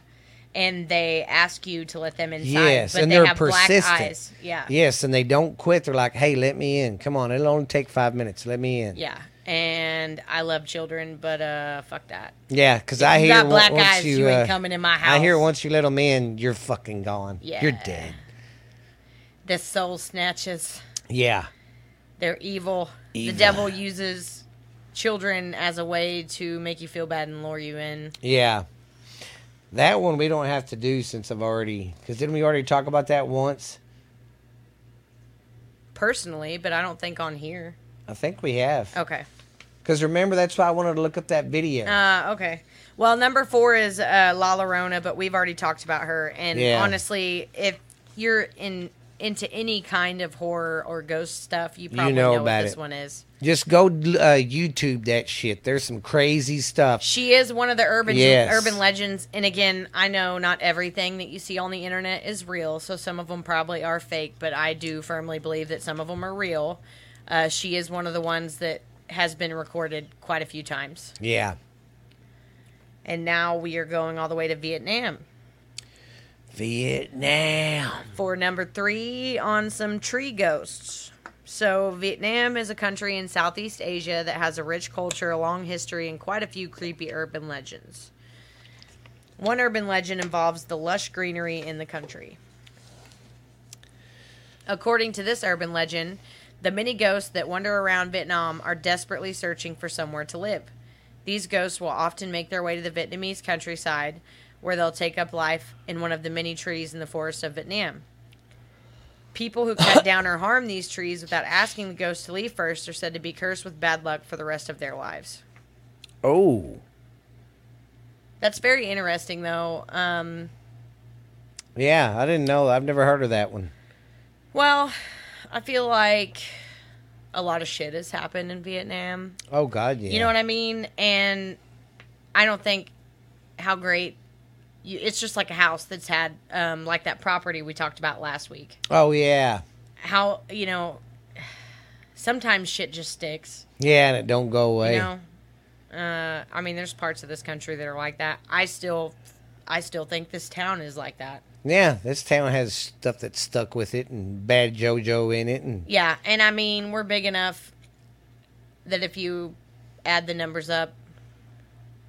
And they ask you to let them inside. Yes, but and they they're have persistent. Black eyes. Yeah. Yes, and they don't quit. They're like, hey, let me in. Come on, it'll only take five minutes. Let me in. Yeah, and I love children, but uh, fuck that. Yeah, because I you hear got black once eyes, you, you ain't uh, coming in my house. I hear once you let them in, you're fucking gone. Yeah. You're dead. The soul snatches. Yeah. They're evil. evil. The devil uses children as a way to make you feel bad and lure you in. Yeah. That one we don't have to do since I've already... Because didn't we already talk about that once? Personally, but I don't think on here. I think we have. Okay. Because remember, that's why I wanted to look up that video. Uh, okay. Well, number four is uh, La Llorona, but we've already talked about her. And yeah. honestly, if you're in into any kind of horror or ghost stuff, you probably you know, know about what this it. one is. Just go uh, YouTube that shit. There's some crazy stuff. She is one of the urban yes. urban legends. And again, I know not everything that you see on the internet is real, so some of them probably are fake, but I do firmly believe that some of them are real. Uh, she is one of the ones that has been recorded quite a few times. Yeah. And now we are going all the way to Vietnam. Vietnam. For number three on some tree ghosts. So, Vietnam is a country in Southeast Asia that has a rich culture, a long history, and quite a few creepy urban legends. One urban legend involves the lush greenery in the country. According to this urban legend, the many ghosts that wander around Vietnam are desperately searching for somewhere to live. These ghosts will often make their way to the Vietnamese countryside, where they'll take up life in one of the many trees in the forest of Vietnam. People who cut down or harm these trees without asking the ghosts to leave first are said to be cursed with bad luck for the rest of their lives. Oh. That's very interesting, though. Um, yeah, I didn't know. I've never heard of that one. Well, I feel like a lot of shit has happened in Vietnam. Oh, God, yeah. You know what I mean? And I don't think how great... You, it's just like a house that's had, um, like that property we talked about last week. Oh, yeah. How, you know, sometimes shit just sticks. Yeah, and it don't go away. You know? Uh, I mean, there's parts of this country that are like that. I still, I still think this town is like that. Yeah, this town has stuff that's stuck with it and bad JoJo in it. And yeah, and I mean, we're big enough that if you add the numbers up,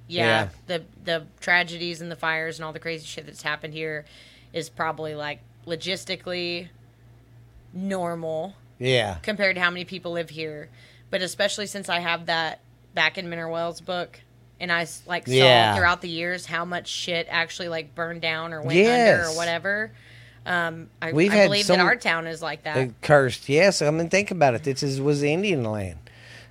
Yeah, yeah, the the tragedies and the fires and all the crazy shit that's happened here is probably, like, logistically normal. Yeah. Compared to how many people live here. But especially since I have that Back in Minerwell's book, and I, like, saw yeah. throughout the years how much shit actually, like, burned down or went yes. under or whatever. Um, I, We've I had believe some, that our town is like that. Cursed, yes. I mean, think about it. This is, was the Indian land.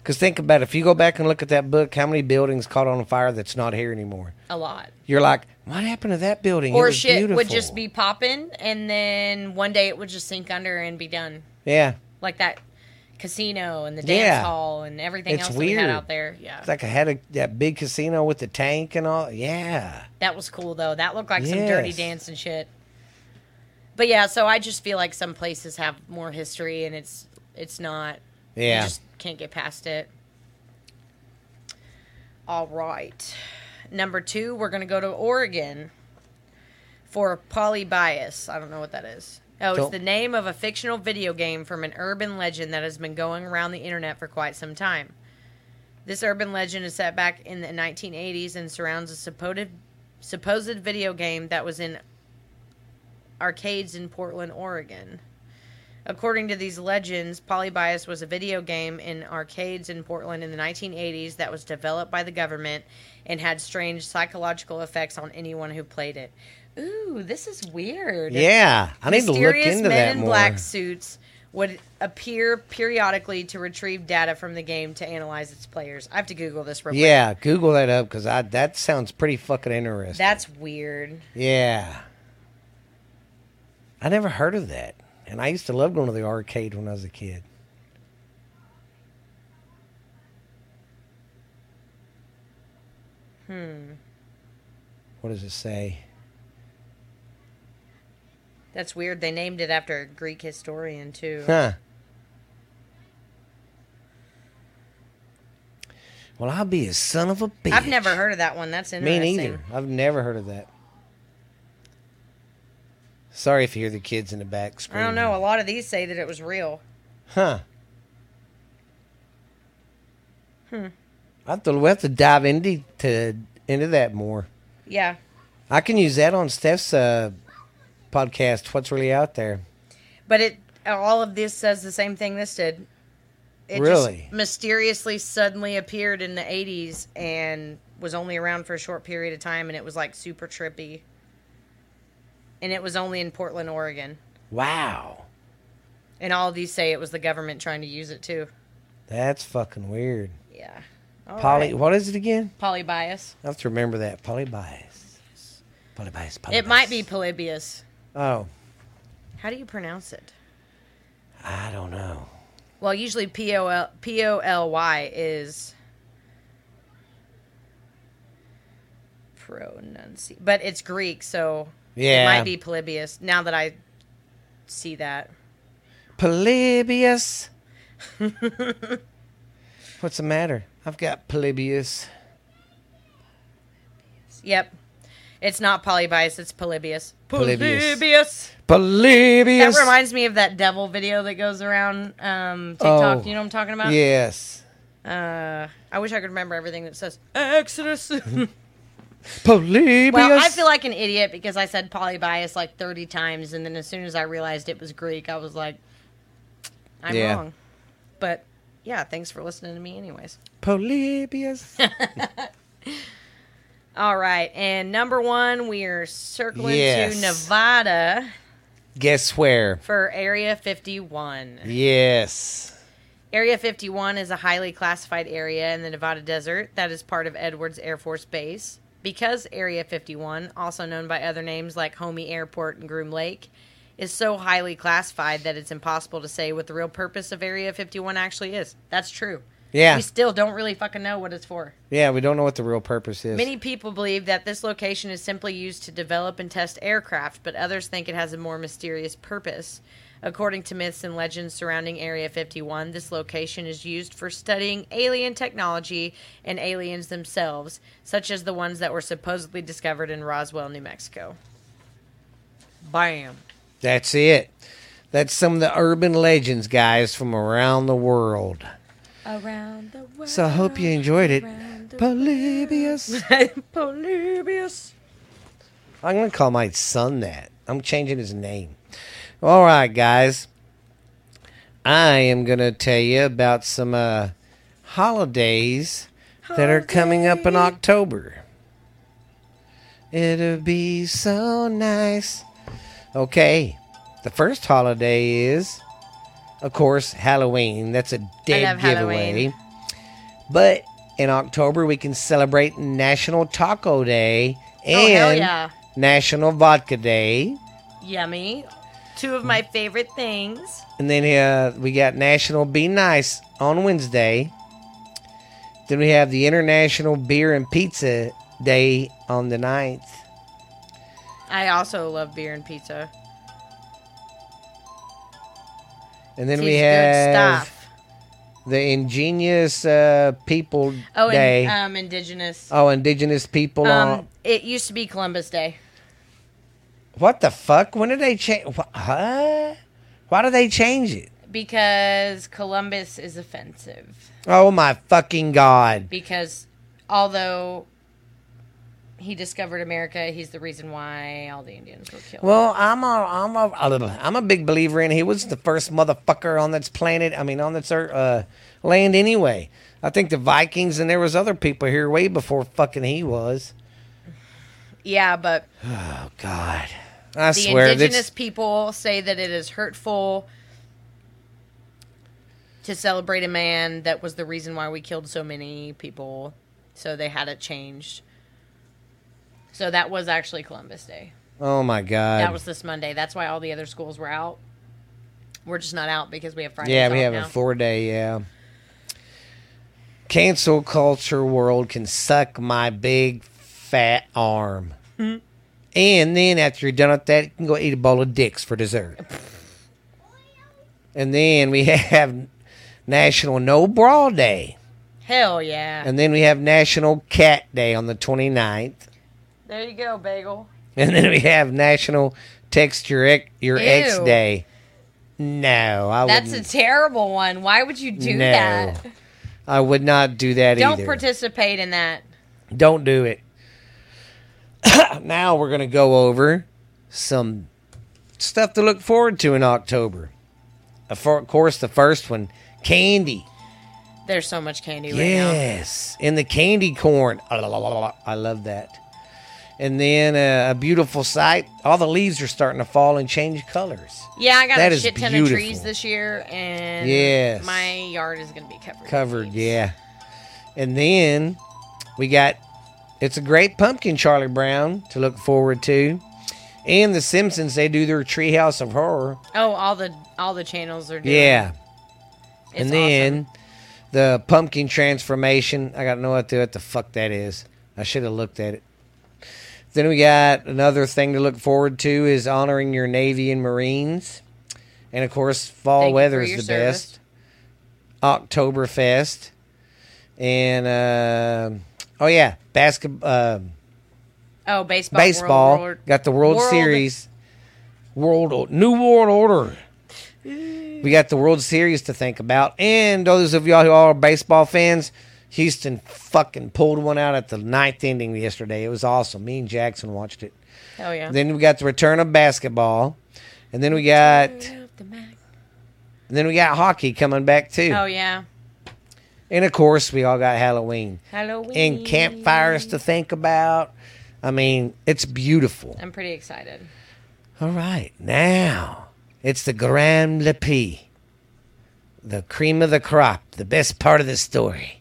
Because think about it. If you go back and look at that book, how many buildings caught on fire that's not here anymore? A lot. You're like, what happened to that building? Or it was shit beautiful. Would just be popping, and then one day it would just sink under and be done. Yeah. Like that casino and the dance yeah. hall and everything it's else weird. That we had out there. Yeah. It's like I had a, that big casino with the tank and all. Yeah. That was cool, though. That looked like yes. some dirty dance and shit. But, yeah, so I just feel like some places have more history, and it's it's not. Yeah. You just can't get past it. All right. Number two, we're going to go to Oregon for Polybius. I don't know what that is. Oh, it's the name of a fictional video game from an urban legend that has been going around the internet for quite some time. This urban legend is set back in the nineteen eighties and surrounds a supposed, supposed video game that was in arcades in Portland, Oregon. According to these legends, Polybius was a video game in arcades in Portland in the nineteen eighties that was developed by the government and had strange psychological effects on anyone who played it. Ooh, this is weird. Yeah, I need to look into that more. Mysterious men in black suits would appear periodically to retrieve data from the game to analyze its players. I have to Google this real quick. Yeah, Google that up because I that sounds pretty fucking interesting. That's weird. Yeah. I never heard of that. And I used to love going to the arcade when I was a kid. Hmm. What does it say? That's weird. They named it after a Greek historian, too. Huh. Well, I'll be a son of a bitch. I've never heard of that one. That's interesting. Me neither. I've never heard of that. Sorry if you hear the kids in the back screaming. I don't know. A lot of these say that it was real. Huh. Hmm. I thought we'll have to dive into to, into that more. Yeah. I can use that on Steph's uh, podcast, What's Really Out There. But it all of this says the same thing this did. It really? Just mysteriously suddenly appeared in the eighties and was only around for a short period of time, and it was like super trippy. And it was only in Portland, Oregon. Wow. And all of these say it was the government trying to use it, too. That's fucking weird. Yeah. All Poly, right. What is it again? Polybius. I have to remember that. Polybius. Polybius, Polybius. It might be Polybius. Oh. How do you pronounce it? I don't know. Well, usually P O L, P O L Y is... Pronunci... But it's Greek, so... Yeah. It might be Polybius, now that I see that. Polybius. What's the matter? I've got Polybius. Yep. It's not Polybius, it's Polybius. Polybius. Polybius. Polybius. That reminds me of that devil video that goes around um, TikTok. Oh, you know what I'm talking about? Yes. Uh, I wish I could remember everything that says Exodus. Polybius. Well, I feel like an idiot because I said polybius like thirty times, and then as soon as I realized it was Greek, I was like, I'm yeah. wrong. But, yeah, thanks for listening to me anyways. Polybius. All right, and number one, we are circling yes. to Nevada. Guess where? For Area fifty-one. Yes. Area fifty-one is a highly classified area in the Nevada desert that is part of Edwards Air Force Base. Because Area fifty-one, also known by other names like Homey Airport and Groom Lake, is so highly classified that it's impossible to say what the real purpose of Area fifty-one actually is. That's true. Yeah. We still don't really fucking know what it's for. Yeah, we don't know what the real purpose is. Many people believe that this location is simply used to develop and test aircraft, but others think it has a more mysterious purpose. According to myths and legends surrounding Area fifty-one, this location is used for studying alien technology and aliens themselves, such as the ones that were supposedly discovered in Roswell, New Mexico. Bam. That's it. That's some of the urban legends, guys, from around the world. Around the world. So I hope you enjoyed it. Polybius. Polybius. I'm going to call my son that. I'm changing his name. All right, guys. I am going to tell you about some uh, holidays Holiday. that are coming up in October. It'll be so nice. Okay. The first holiday is... Of course, Halloween. That's a dead giveaway. Halloween. But in October, we can celebrate National Taco Day and oh, yeah. National Vodka Day. Yummy. Two of my favorite things. And then uh, we got National Be Nice on Wednesday. Then we have the International Beer and Pizza Day on the ninth. I also love beer and pizza. And then She's we have the Ingenious uh, People oh, Day. Oh, in, um, Indigenous. Oh, Indigenous People. Um, on... It used to be Columbus Day. What the fuck? When did they change? Huh? Why did they change it? Because Columbus is offensive. Oh, my fucking God. Because although he discovered America, he's the reason why all the Indians were killed. Well, I'm a, I'm a, I'm a big believer in he was the first motherfucker on this planet, I mean, on this earth, uh, land anyway. I think the Vikings and there was other people here way before fucking he was. Yeah, but... Oh, God. I swear. The indigenous people say that it is hurtful to celebrate a man that was the reason why we killed so many people, so they had it changed. So that was actually Columbus Day. Oh, my God. That was this Monday. That's why all the other schools were out. We're just not out because we have Friday. Yeah, we have now. A four-day, yeah. Cancel culture world can suck my big fat arm. Mm-hmm. And then after you're done with that, you can go eat a bowl of dicks for dessert. And then we have National No Bra Day. Hell, yeah. And then we have National Cat Day on the twenty-ninth. There you go, bagel. And then we have National Text Your Ex, your ex Day. No, I That's wouldn't. That's a terrible one. Why would you do no, that? I would not do that Don't either. Don't participate in that. Don't do it. Now we're going to go over some stuff to look forward to in October. Of course, the first one, candy. There's so much candy yes, right now. Yes, in the candy corn. I love that. And then uh, a beautiful sight. All the leaves are starting to fall and change colors. Yeah, I got that a shit ton beautiful. of trees this year, and yes. my yard is going to be covered. Covered, yeah. And then we got It's a Great Pumpkin, Charlie Brown, to look forward to. And The Simpsons, they do their Treehouse of Horror. Oh, all the all the channels are doing Yeah. It's and then awesome. The Pumpkin Transformation. I got no idea what the fuck that is. I should have looked at it. Then we got another thing to look forward to is honoring your Navy and Marines. And, of course, fall Thank weather is the service. best. Oktoberfest. And, uh, oh, yeah, basketball. Uh, oh, baseball. Baseball. World, got the World, World Series. World New World Order. We got the World Series to think about. And those of y'all who are baseball fans, Houston fucking pulled one out at the ninth inning yesterday. It was awesome. Me and Jackson watched it. Oh, yeah. Then we got the return of basketball. And then we got... And then we got hockey coming back, too. Oh, yeah. And, of course, we all got Halloween. Halloween. And campfires to think about. I mean, it's beautiful. I'm pretty excited. All right. Now, it's the Grand Lepi. The cream of the crop. The best part of the story.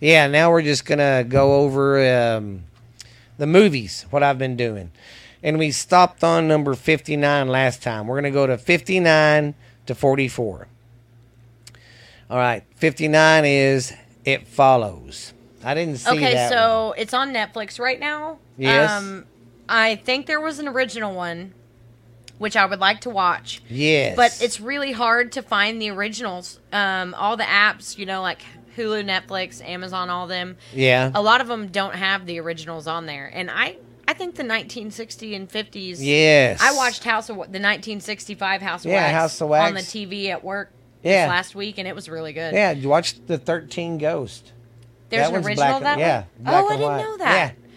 Yeah, now we're just going to go over um, the movies, what I've been doing. And we stopped on number fifty-nine last time. We're going to go to fifty-nine to forty-four. All right, fifty-nine is It Follows. I didn't see okay, that Okay, so one. It's on Netflix right now. Yes. Um, I think there was an original one, which I would like to watch. Yes. But it's really hard to find the originals. Um, all the apps, you know, like... Hulu, Netflix, Amazon, all them. Yeah. A lot of them don't have the originals on there. And I, I think the nineteen sixties and fifties. Yes. I watched House of the nineteen sixty-five House of yeah, Wax House of Wax. On the T V at work yeah. this last week, and it was really good. Yeah, you watched the thirteen Ghost. There's that an original of that yeah, one? Yeah. Oh, I didn't white. know that. Yeah.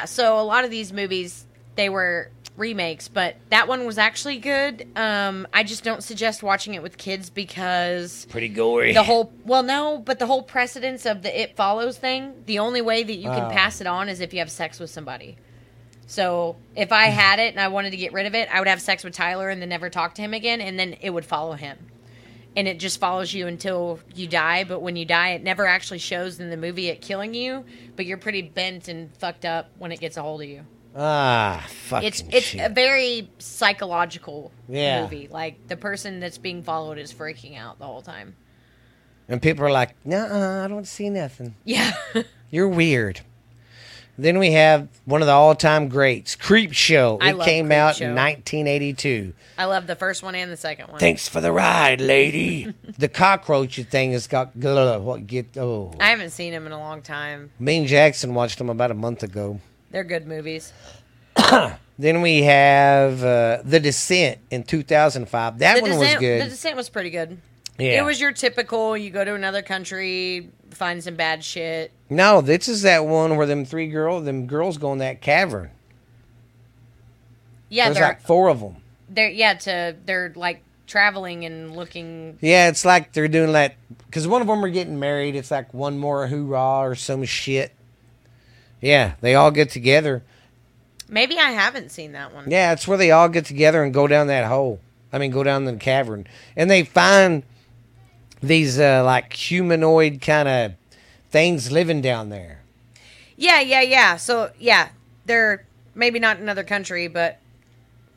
Yeah, so a lot of these movies, they were remakes, but that one was actually good. Um, I just don't suggest watching it with kids because... Pretty gory. The whole... Well, no, but the whole precedence of the It Follows thing, the only way that you can oh. pass it on is if you have sex with somebody. So, if I had it and I wanted to get rid of it, I would have sex with Tyler and then never talk to him again, and then it would follow him. And it just follows you until you die, but when you die, it never actually shows in the movie it killing you, but you're pretty bent and fucked up when it gets a hold of you. Ah, fucking it's, it's shit. It's a very psychological yeah. movie. Like, the person that's being followed is freaking out the whole time. And people are like, nuh-uh, I don't see nothing. Yeah. You're weird. Then we have one of the all-time greats, Creepshow. I it love came Creepshow. out in nineteen eighty-two. I love the first one and the second one. Thanks for the ride, lady. The cockroach thing has got... Ugh, what get? Oh. I haven't seen him in a long time. Me and Jackson watched him about a month ago. They're good movies. Then we have uh, The Descent in two thousand five. That the one Descent, was good. The Descent was pretty good. Yeah. It was your typical, you go to another country, find some bad shit. No, this is that one where them three girls, them girls go in that cavern. Yeah. There's like four of them. They're, yeah, to, they're like traveling and looking. Yeah, it's like they're doing that. Because one of them are getting married. It's like one more hoorah or some shit. Yeah, they all get together. Maybe I haven't seen that one. Yeah, it's where they all get together and go down that hole. I mean, go down the cavern. And they find these, uh, like, humanoid kind of things living down there. Yeah, yeah, yeah. So, yeah, they're maybe not in another country, but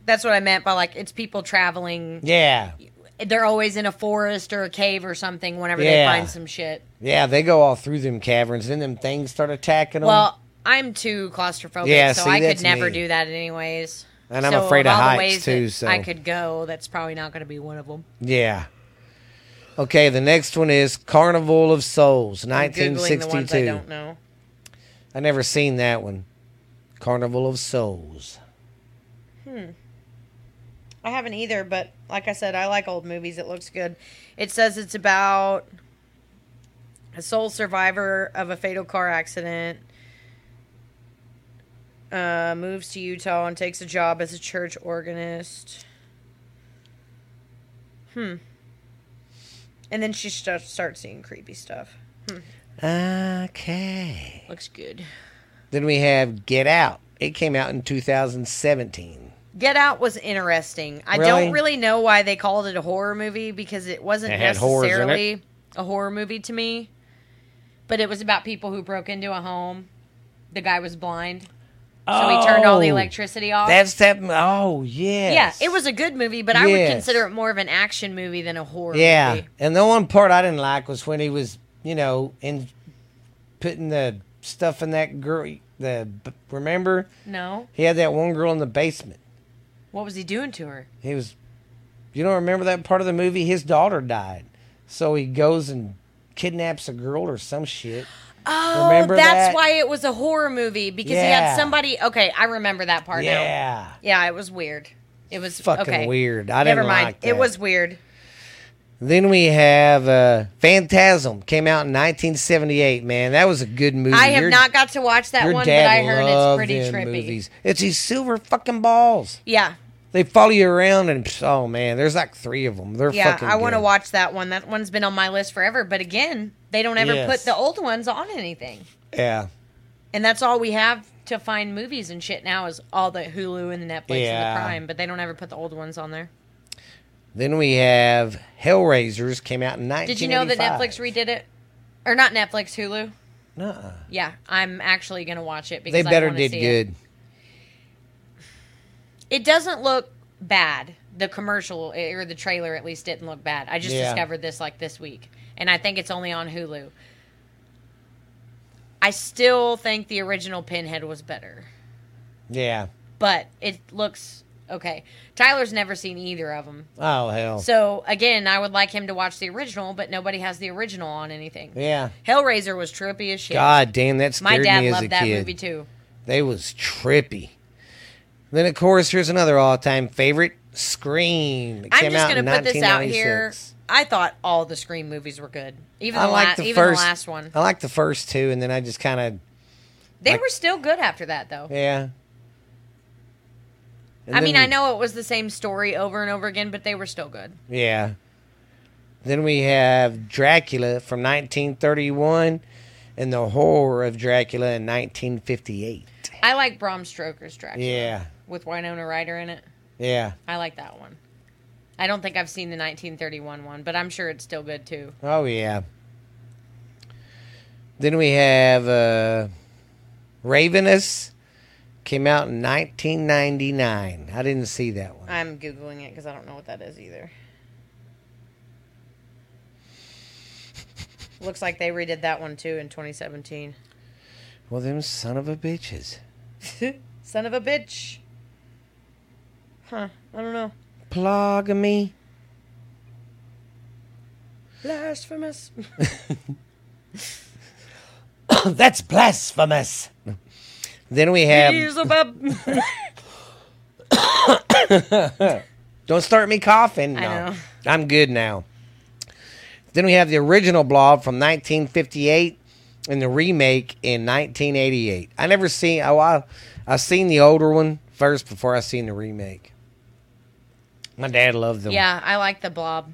that's what I meant by, like, it's people traveling. Yeah. They're always in a forest or a cave or something whenever yeah. they find some shit. Yeah, they go all through them caverns. Then them things start attacking them. Well, I'm too claustrophobic, yeah, so see, I could never me. do that anyways. And I'm so afraid of, of heights, too. So I could go. That's probably not going to be one of them. Yeah. Okay, the next one is Carnival of Souls, nineteen sixty-two. I'm Googling the ones I don't know. I never seen that one. Carnival of Souls. Hmm. I haven't either, but like I said, I like old movies. It looks good. It says it's about a sole survivor of a fatal car accident. Uh, moves to Utah and takes a job as a church organist. Hmm. And then she start, starts seeing creepy stuff. Hmm. Okay. Looks good. Then we have Get Out. It came out in two thousand seventeen. Get Out was interesting. I really? don't really know why they called it a horror movie because it wasn't it necessarily it. a horror movie to me. But it was about people who broke into a home. The guy was blind. So he turned all the electricity off. That's that. Oh, yes. Yeah, it was a good movie, but yes. I would consider it more of an action movie than a horror yeah. movie. Yeah, and the one part I didn't like was when he was, you know, in putting the stuff in that girl. The remember? No. He had that one girl in the basement. What was he doing to her? He was. You don't remember that part of the movie? His daughter died, so he goes and kidnaps a girl or some shit. Oh, remember that's that? why it was a horror movie, because yeah. he had somebody... Okay, I remember that part yeah. now. Yeah. Yeah, it was weird. It was... Fucking okay. weird. I didn't Never mind. like that. It was weird. Then we have uh, Phantasm, came out in nineteen seventy-eight, man. That was a good movie. I have your, not got to watch that one, but I heard it's pretty trippy. Movies. It's these silver fucking balls. Yeah. They follow you around, and oh, man, there's like three of them. They're yeah, fucking I want to watch that one. That one's been on my list forever, but again, they don't ever yes. put the old ones on anything. Yeah. And that's all we have to find movies and shit now is all the Hulu and the Netflix yeah. and the Prime, but they don't ever put the old ones on there. Then we have Hellraisers, came out in nineteen eighty-five. Did you know that Netflix redid it? Or not Netflix, Hulu? Nuh-uh. Yeah, I'm actually going to watch it because I want to see it. They better did good. It doesn't look bad. The commercial, or the trailer at least, didn't look bad. I just yeah. discovered this like this week. And I think it's only on Hulu. I still think the original Pinhead was better. Yeah. But it looks... Okay. Tyler's never seen either of them. Oh, hell. So, again, I would like him to watch the original, but nobody has the original on anything. Yeah. Hellraiser was trippy as shit. God damn, that scared me as a kid. My dad loved that movie, too. They was trippy. Then, of course, here's another all-time favorite, Scream. It came out in nineteen ninety-six. I'm just going to put this out here. I thought all the Scream movies were good. Even, the, la- the, even first, the last one. I liked the first two, and then I just kind of... They like, were still good after that, though. Yeah. And I mean, we, I know it was the same story over and over again, but they were still good. Yeah. Then we have Dracula from nineteen thirty-one and The Horror of Dracula in nineteen fifty-eight. I like Bram Stoker's Dracula. Yeah. With Winona Ryder in it. Yeah. I like that one. I don't think I've seen the nineteen thirty-one one, but I'm sure it's still good, too. Oh, yeah. Then we have uh, Ravenous. Came out in nineteen ninety-nine. I didn't see that one. I'm Googling it because I don't know what that is either. Looks like they redid that one too in twenty seventeen. Well, them son of a bitches. Son of a bitch. Huh. I don't know. Plogamy. Blasphemous. That's blasphemous. Then we have... Don't start me coughing. No, I know. I'm good now. Then we have the original Blob from nineteen fifty-eight and the remake in nineteen eighty-eight. I never seen... Oh, I, I seen the older one first before I seen the remake. My dad loved them. Yeah, I like the Blob.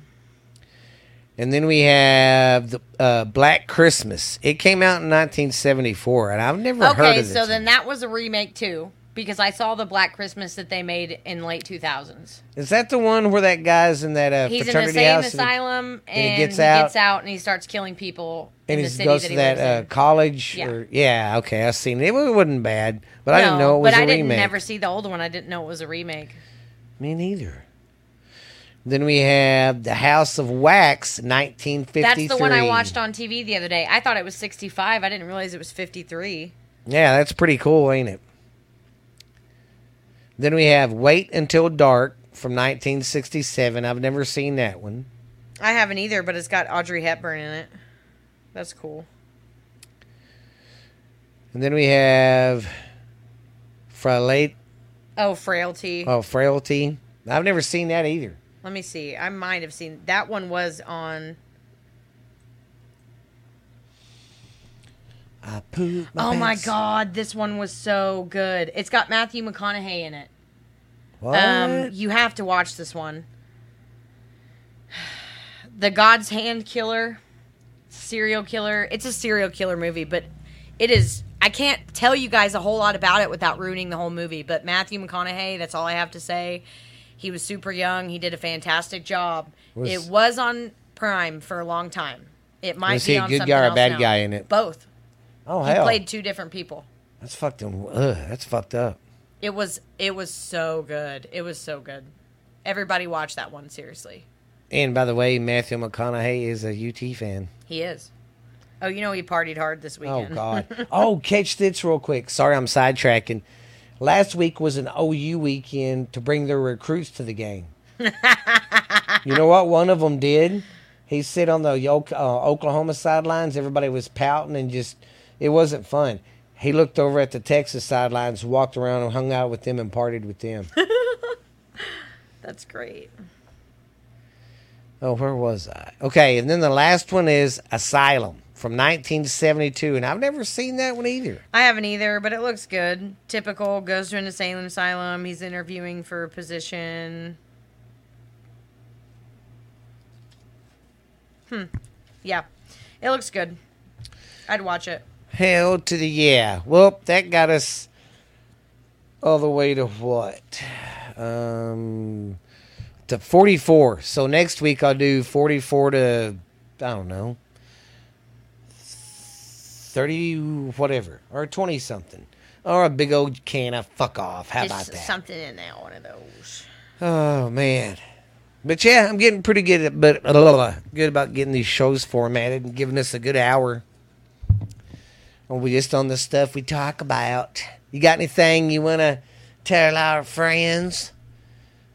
And then we have the, uh, Black Christmas. It came out in nineteen seventy-four, and I've never okay, heard of it. Okay, so then that was a remake, too, because I saw the Black Christmas that they made in late two thousands. Is that the one where that guy's in that uh, fraternity house? He's in the same asylum, and, and he, gets, he out, gets out, and he starts killing people and in the city that he goes to that uh, college? Yeah. Or, yeah, okay, I've seen it. It wasn't bad, but no, I didn't know it was a remake. but I didn't never see the old one. I didn't know it was a remake. Me neither. Then we have The House of Wax, nineteen fifty-three. That's the one I watched on T V the other day. I thought it was sixty-five. I didn't realize it was fifty-three. Yeah, that's pretty cool, ain't it? Then we have Wait Until Dark from nineteen sixty-seven. I've never seen that one. I haven't either, but it's got Audrey Hepburn in it. That's cool. And then we have Frailty. Oh, Frailty. Oh, Frailty. I've never seen that either. Let me see. I might have seen... That one was on... I pooped my pants. Oh, my God. This one was so good. It's got Matthew McConaughey in it. What? Um, you have to watch this one. The God's Hand Killer. Serial killer. It's a serial killer movie, but it is... I can't tell you guys a whole lot about it without ruining the whole movie, but Matthew McConaughey, that's all I have to say... He was super young. He did a fantastic job. Was, it was on Prime for a long time. It might was be he a on good guy or a bad now. guy in it? Both. Oh, hell. He played two different people. That's fucked up. Ugh, that's fucked up. It was. It was so good. It was so good. Everybody watch that one seriously. And by the way, Matthew McConaughey is a U T fan. He is. Oh, you know he partied hard this weekend. Oh God. Oh, catch this real quick. Sorry, I'm sidetracking. Last week was an O U weekend to bring their recruits to the game. You know what one of them did? He sit on the uh, Oklahoma sidelines. Everybody was pouting and just, it wasn't fun. He looked over at the Texas sidelines, walked around and hung out with them and partied with them. That's great. Oh, where was I? Okay, and then the last one is Asylum from nineteen seventy-two, and I've never seen that one either. I haven't either, but it looks good. Typical, goes to an insane asylum. He's interviewing for a position. Hmm. Yeah, it looks good. I'd watch it. Hell to the yeah. Well, that got us all the way to what? Um... To forty-four. So next week I'll do forty-four to, I don't know, thirty whatever. Or twenty-something. Or a big old can of fuck off. How Just about that? Something in that one of those. Oh, man. But, yeah, I'm getting pretty good at, but, uh, good about getting these shows formatted and giving us a good hour. Or we just on the stuff we talk about. You got anything you want to tell our friends?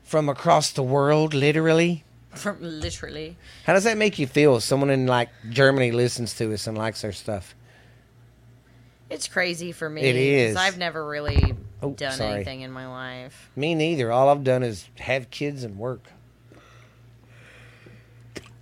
From across the world, literally. From literally. How does that make you feel? Someone in like Germany listens to us and likes our stuff. It's crazy for me. It is. I've never really oh, done sorry. anything in my life. Me neither. All I've done is have kids and work.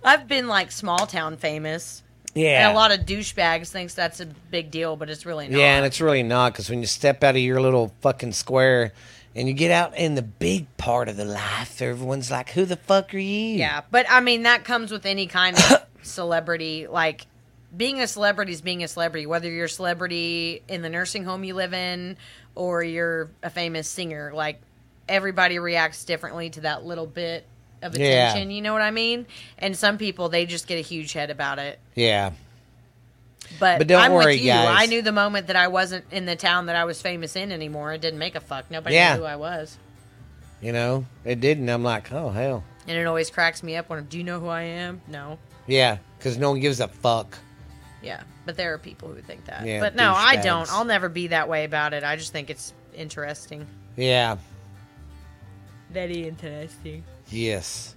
I've been like small town famous. Yeah. And a lot of douchebags thinks that's a big deal, but it's really not. Yeah, and it's really not, because when you step out of your little fucking square and you get out in the big part of the life, everyone's like, who the fuck are you? Yeah, but I mean, that comes with any kind of celebrity. Like, being a celebrity is being a celebrity. Whether you're a celebrity in the nursing home you live in or you're a famous singer. Like, everybody reacts differently to that little bit of attention. Yeah. You know what I mean? And some people, they just get a huge head about it. Yeah. But, but don't I'm worry, with you. Guys. I knew the moment that I wasn't in the town that I was famous in anymore. It didn't make a fuck. Nobody yeah. knew who I was. You know, it didn't. I'm like, oh, hell. And it always cracks me up when, do you know who I am? No. Yeah, because no one gives a fuck. Yeah, but there are people who think that. Yeah, but no, I bags. don't. I'll never be that way about it. I just think it's interesting. Yeah. Very interesting. Yes.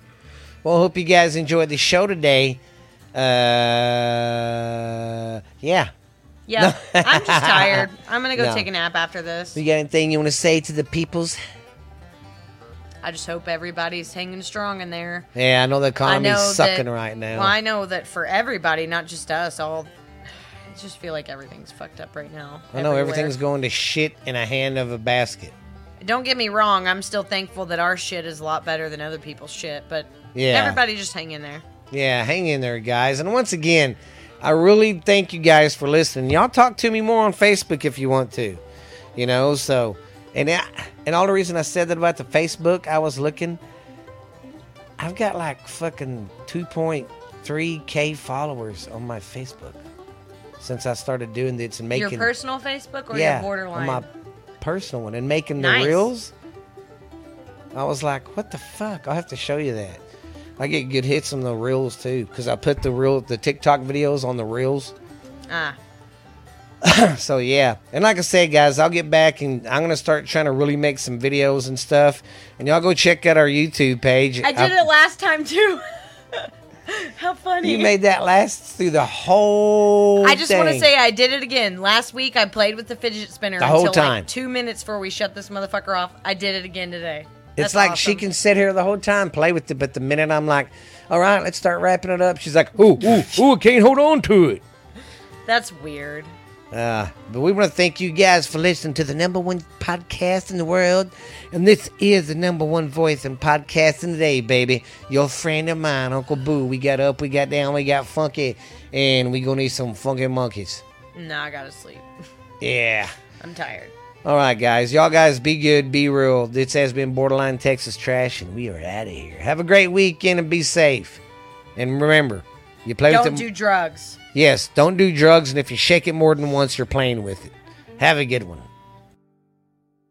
Well, I hope you guys enjoyed the show today. Uh, yeah. Yeah, no. I'm just tired. I'm going to go no. take a nap after this. You got anything you want to say to the peoples? I just hope everybody's hanging strong in there. Yeah, I know the economy's know sucking that, right now. Well, I know that for everybody, not just us, all, I just feel like everything's fucked up right now. I know everywhere. Everything's going to shit in a hand of a basket. Don't get me wrong, I'm still thankful that our shit is a lot better than other people's shit, but yeah. everybody just hang in there. Yeah, hang in there, guys. And once again, I really thank you guys for listening. Y'all talk to me more on Facebook if you want to. You know, so... And, I, and all the reason I said that about the Facebook, I was looking. I've got like fucking two point three K followers on my Facebook since I started doing this and making... Your personal Facebook or yeah, your borderline? Yeah, my personal one. And making nice. the reels. I was like, what the fuck? I'll have to show you that. I get good hits on the reels, too, because I put the reel, the TikTok videos on the reels. Ah. So, yeah. And like I said, guys, I'll get back, and I'm going to start trying to really make some videos and stuff. And y'all go check out our YouTube page. I did I, it last time, too. How funny. You made that last through the whole I just want to say I did it again. Last week, I played with the fidget spinner. The whole until time. Like two minutes before we shut this motherfucker off. I did it again today. It's That's like awesome. She can sit here the whole time, play with it, but the minute I'm like, all right, let's start wrapping it up, she's like, ooh, ooh, ooh, I can't hold on to it. That's weird. Uh, but we want to thank you guys for listening to the number one podcast in the world, and this is the number one voice in podcasting today, baby. Your friend of mine, Uncle Boo. We got up, we got down, we got funky, and we going to need some funky monkeys. Nah, I got to sleep. Yeah. I'm tired. All right, guys. Y'all guys be good, be real. This has been Borderline Texas Trash, and we are out of here. Have a great weekend and be safe. And remember, you play don't with Don't do drugs. Yes, don't do drugs, and if you shake it more than once, you're playing with it. Have a good one.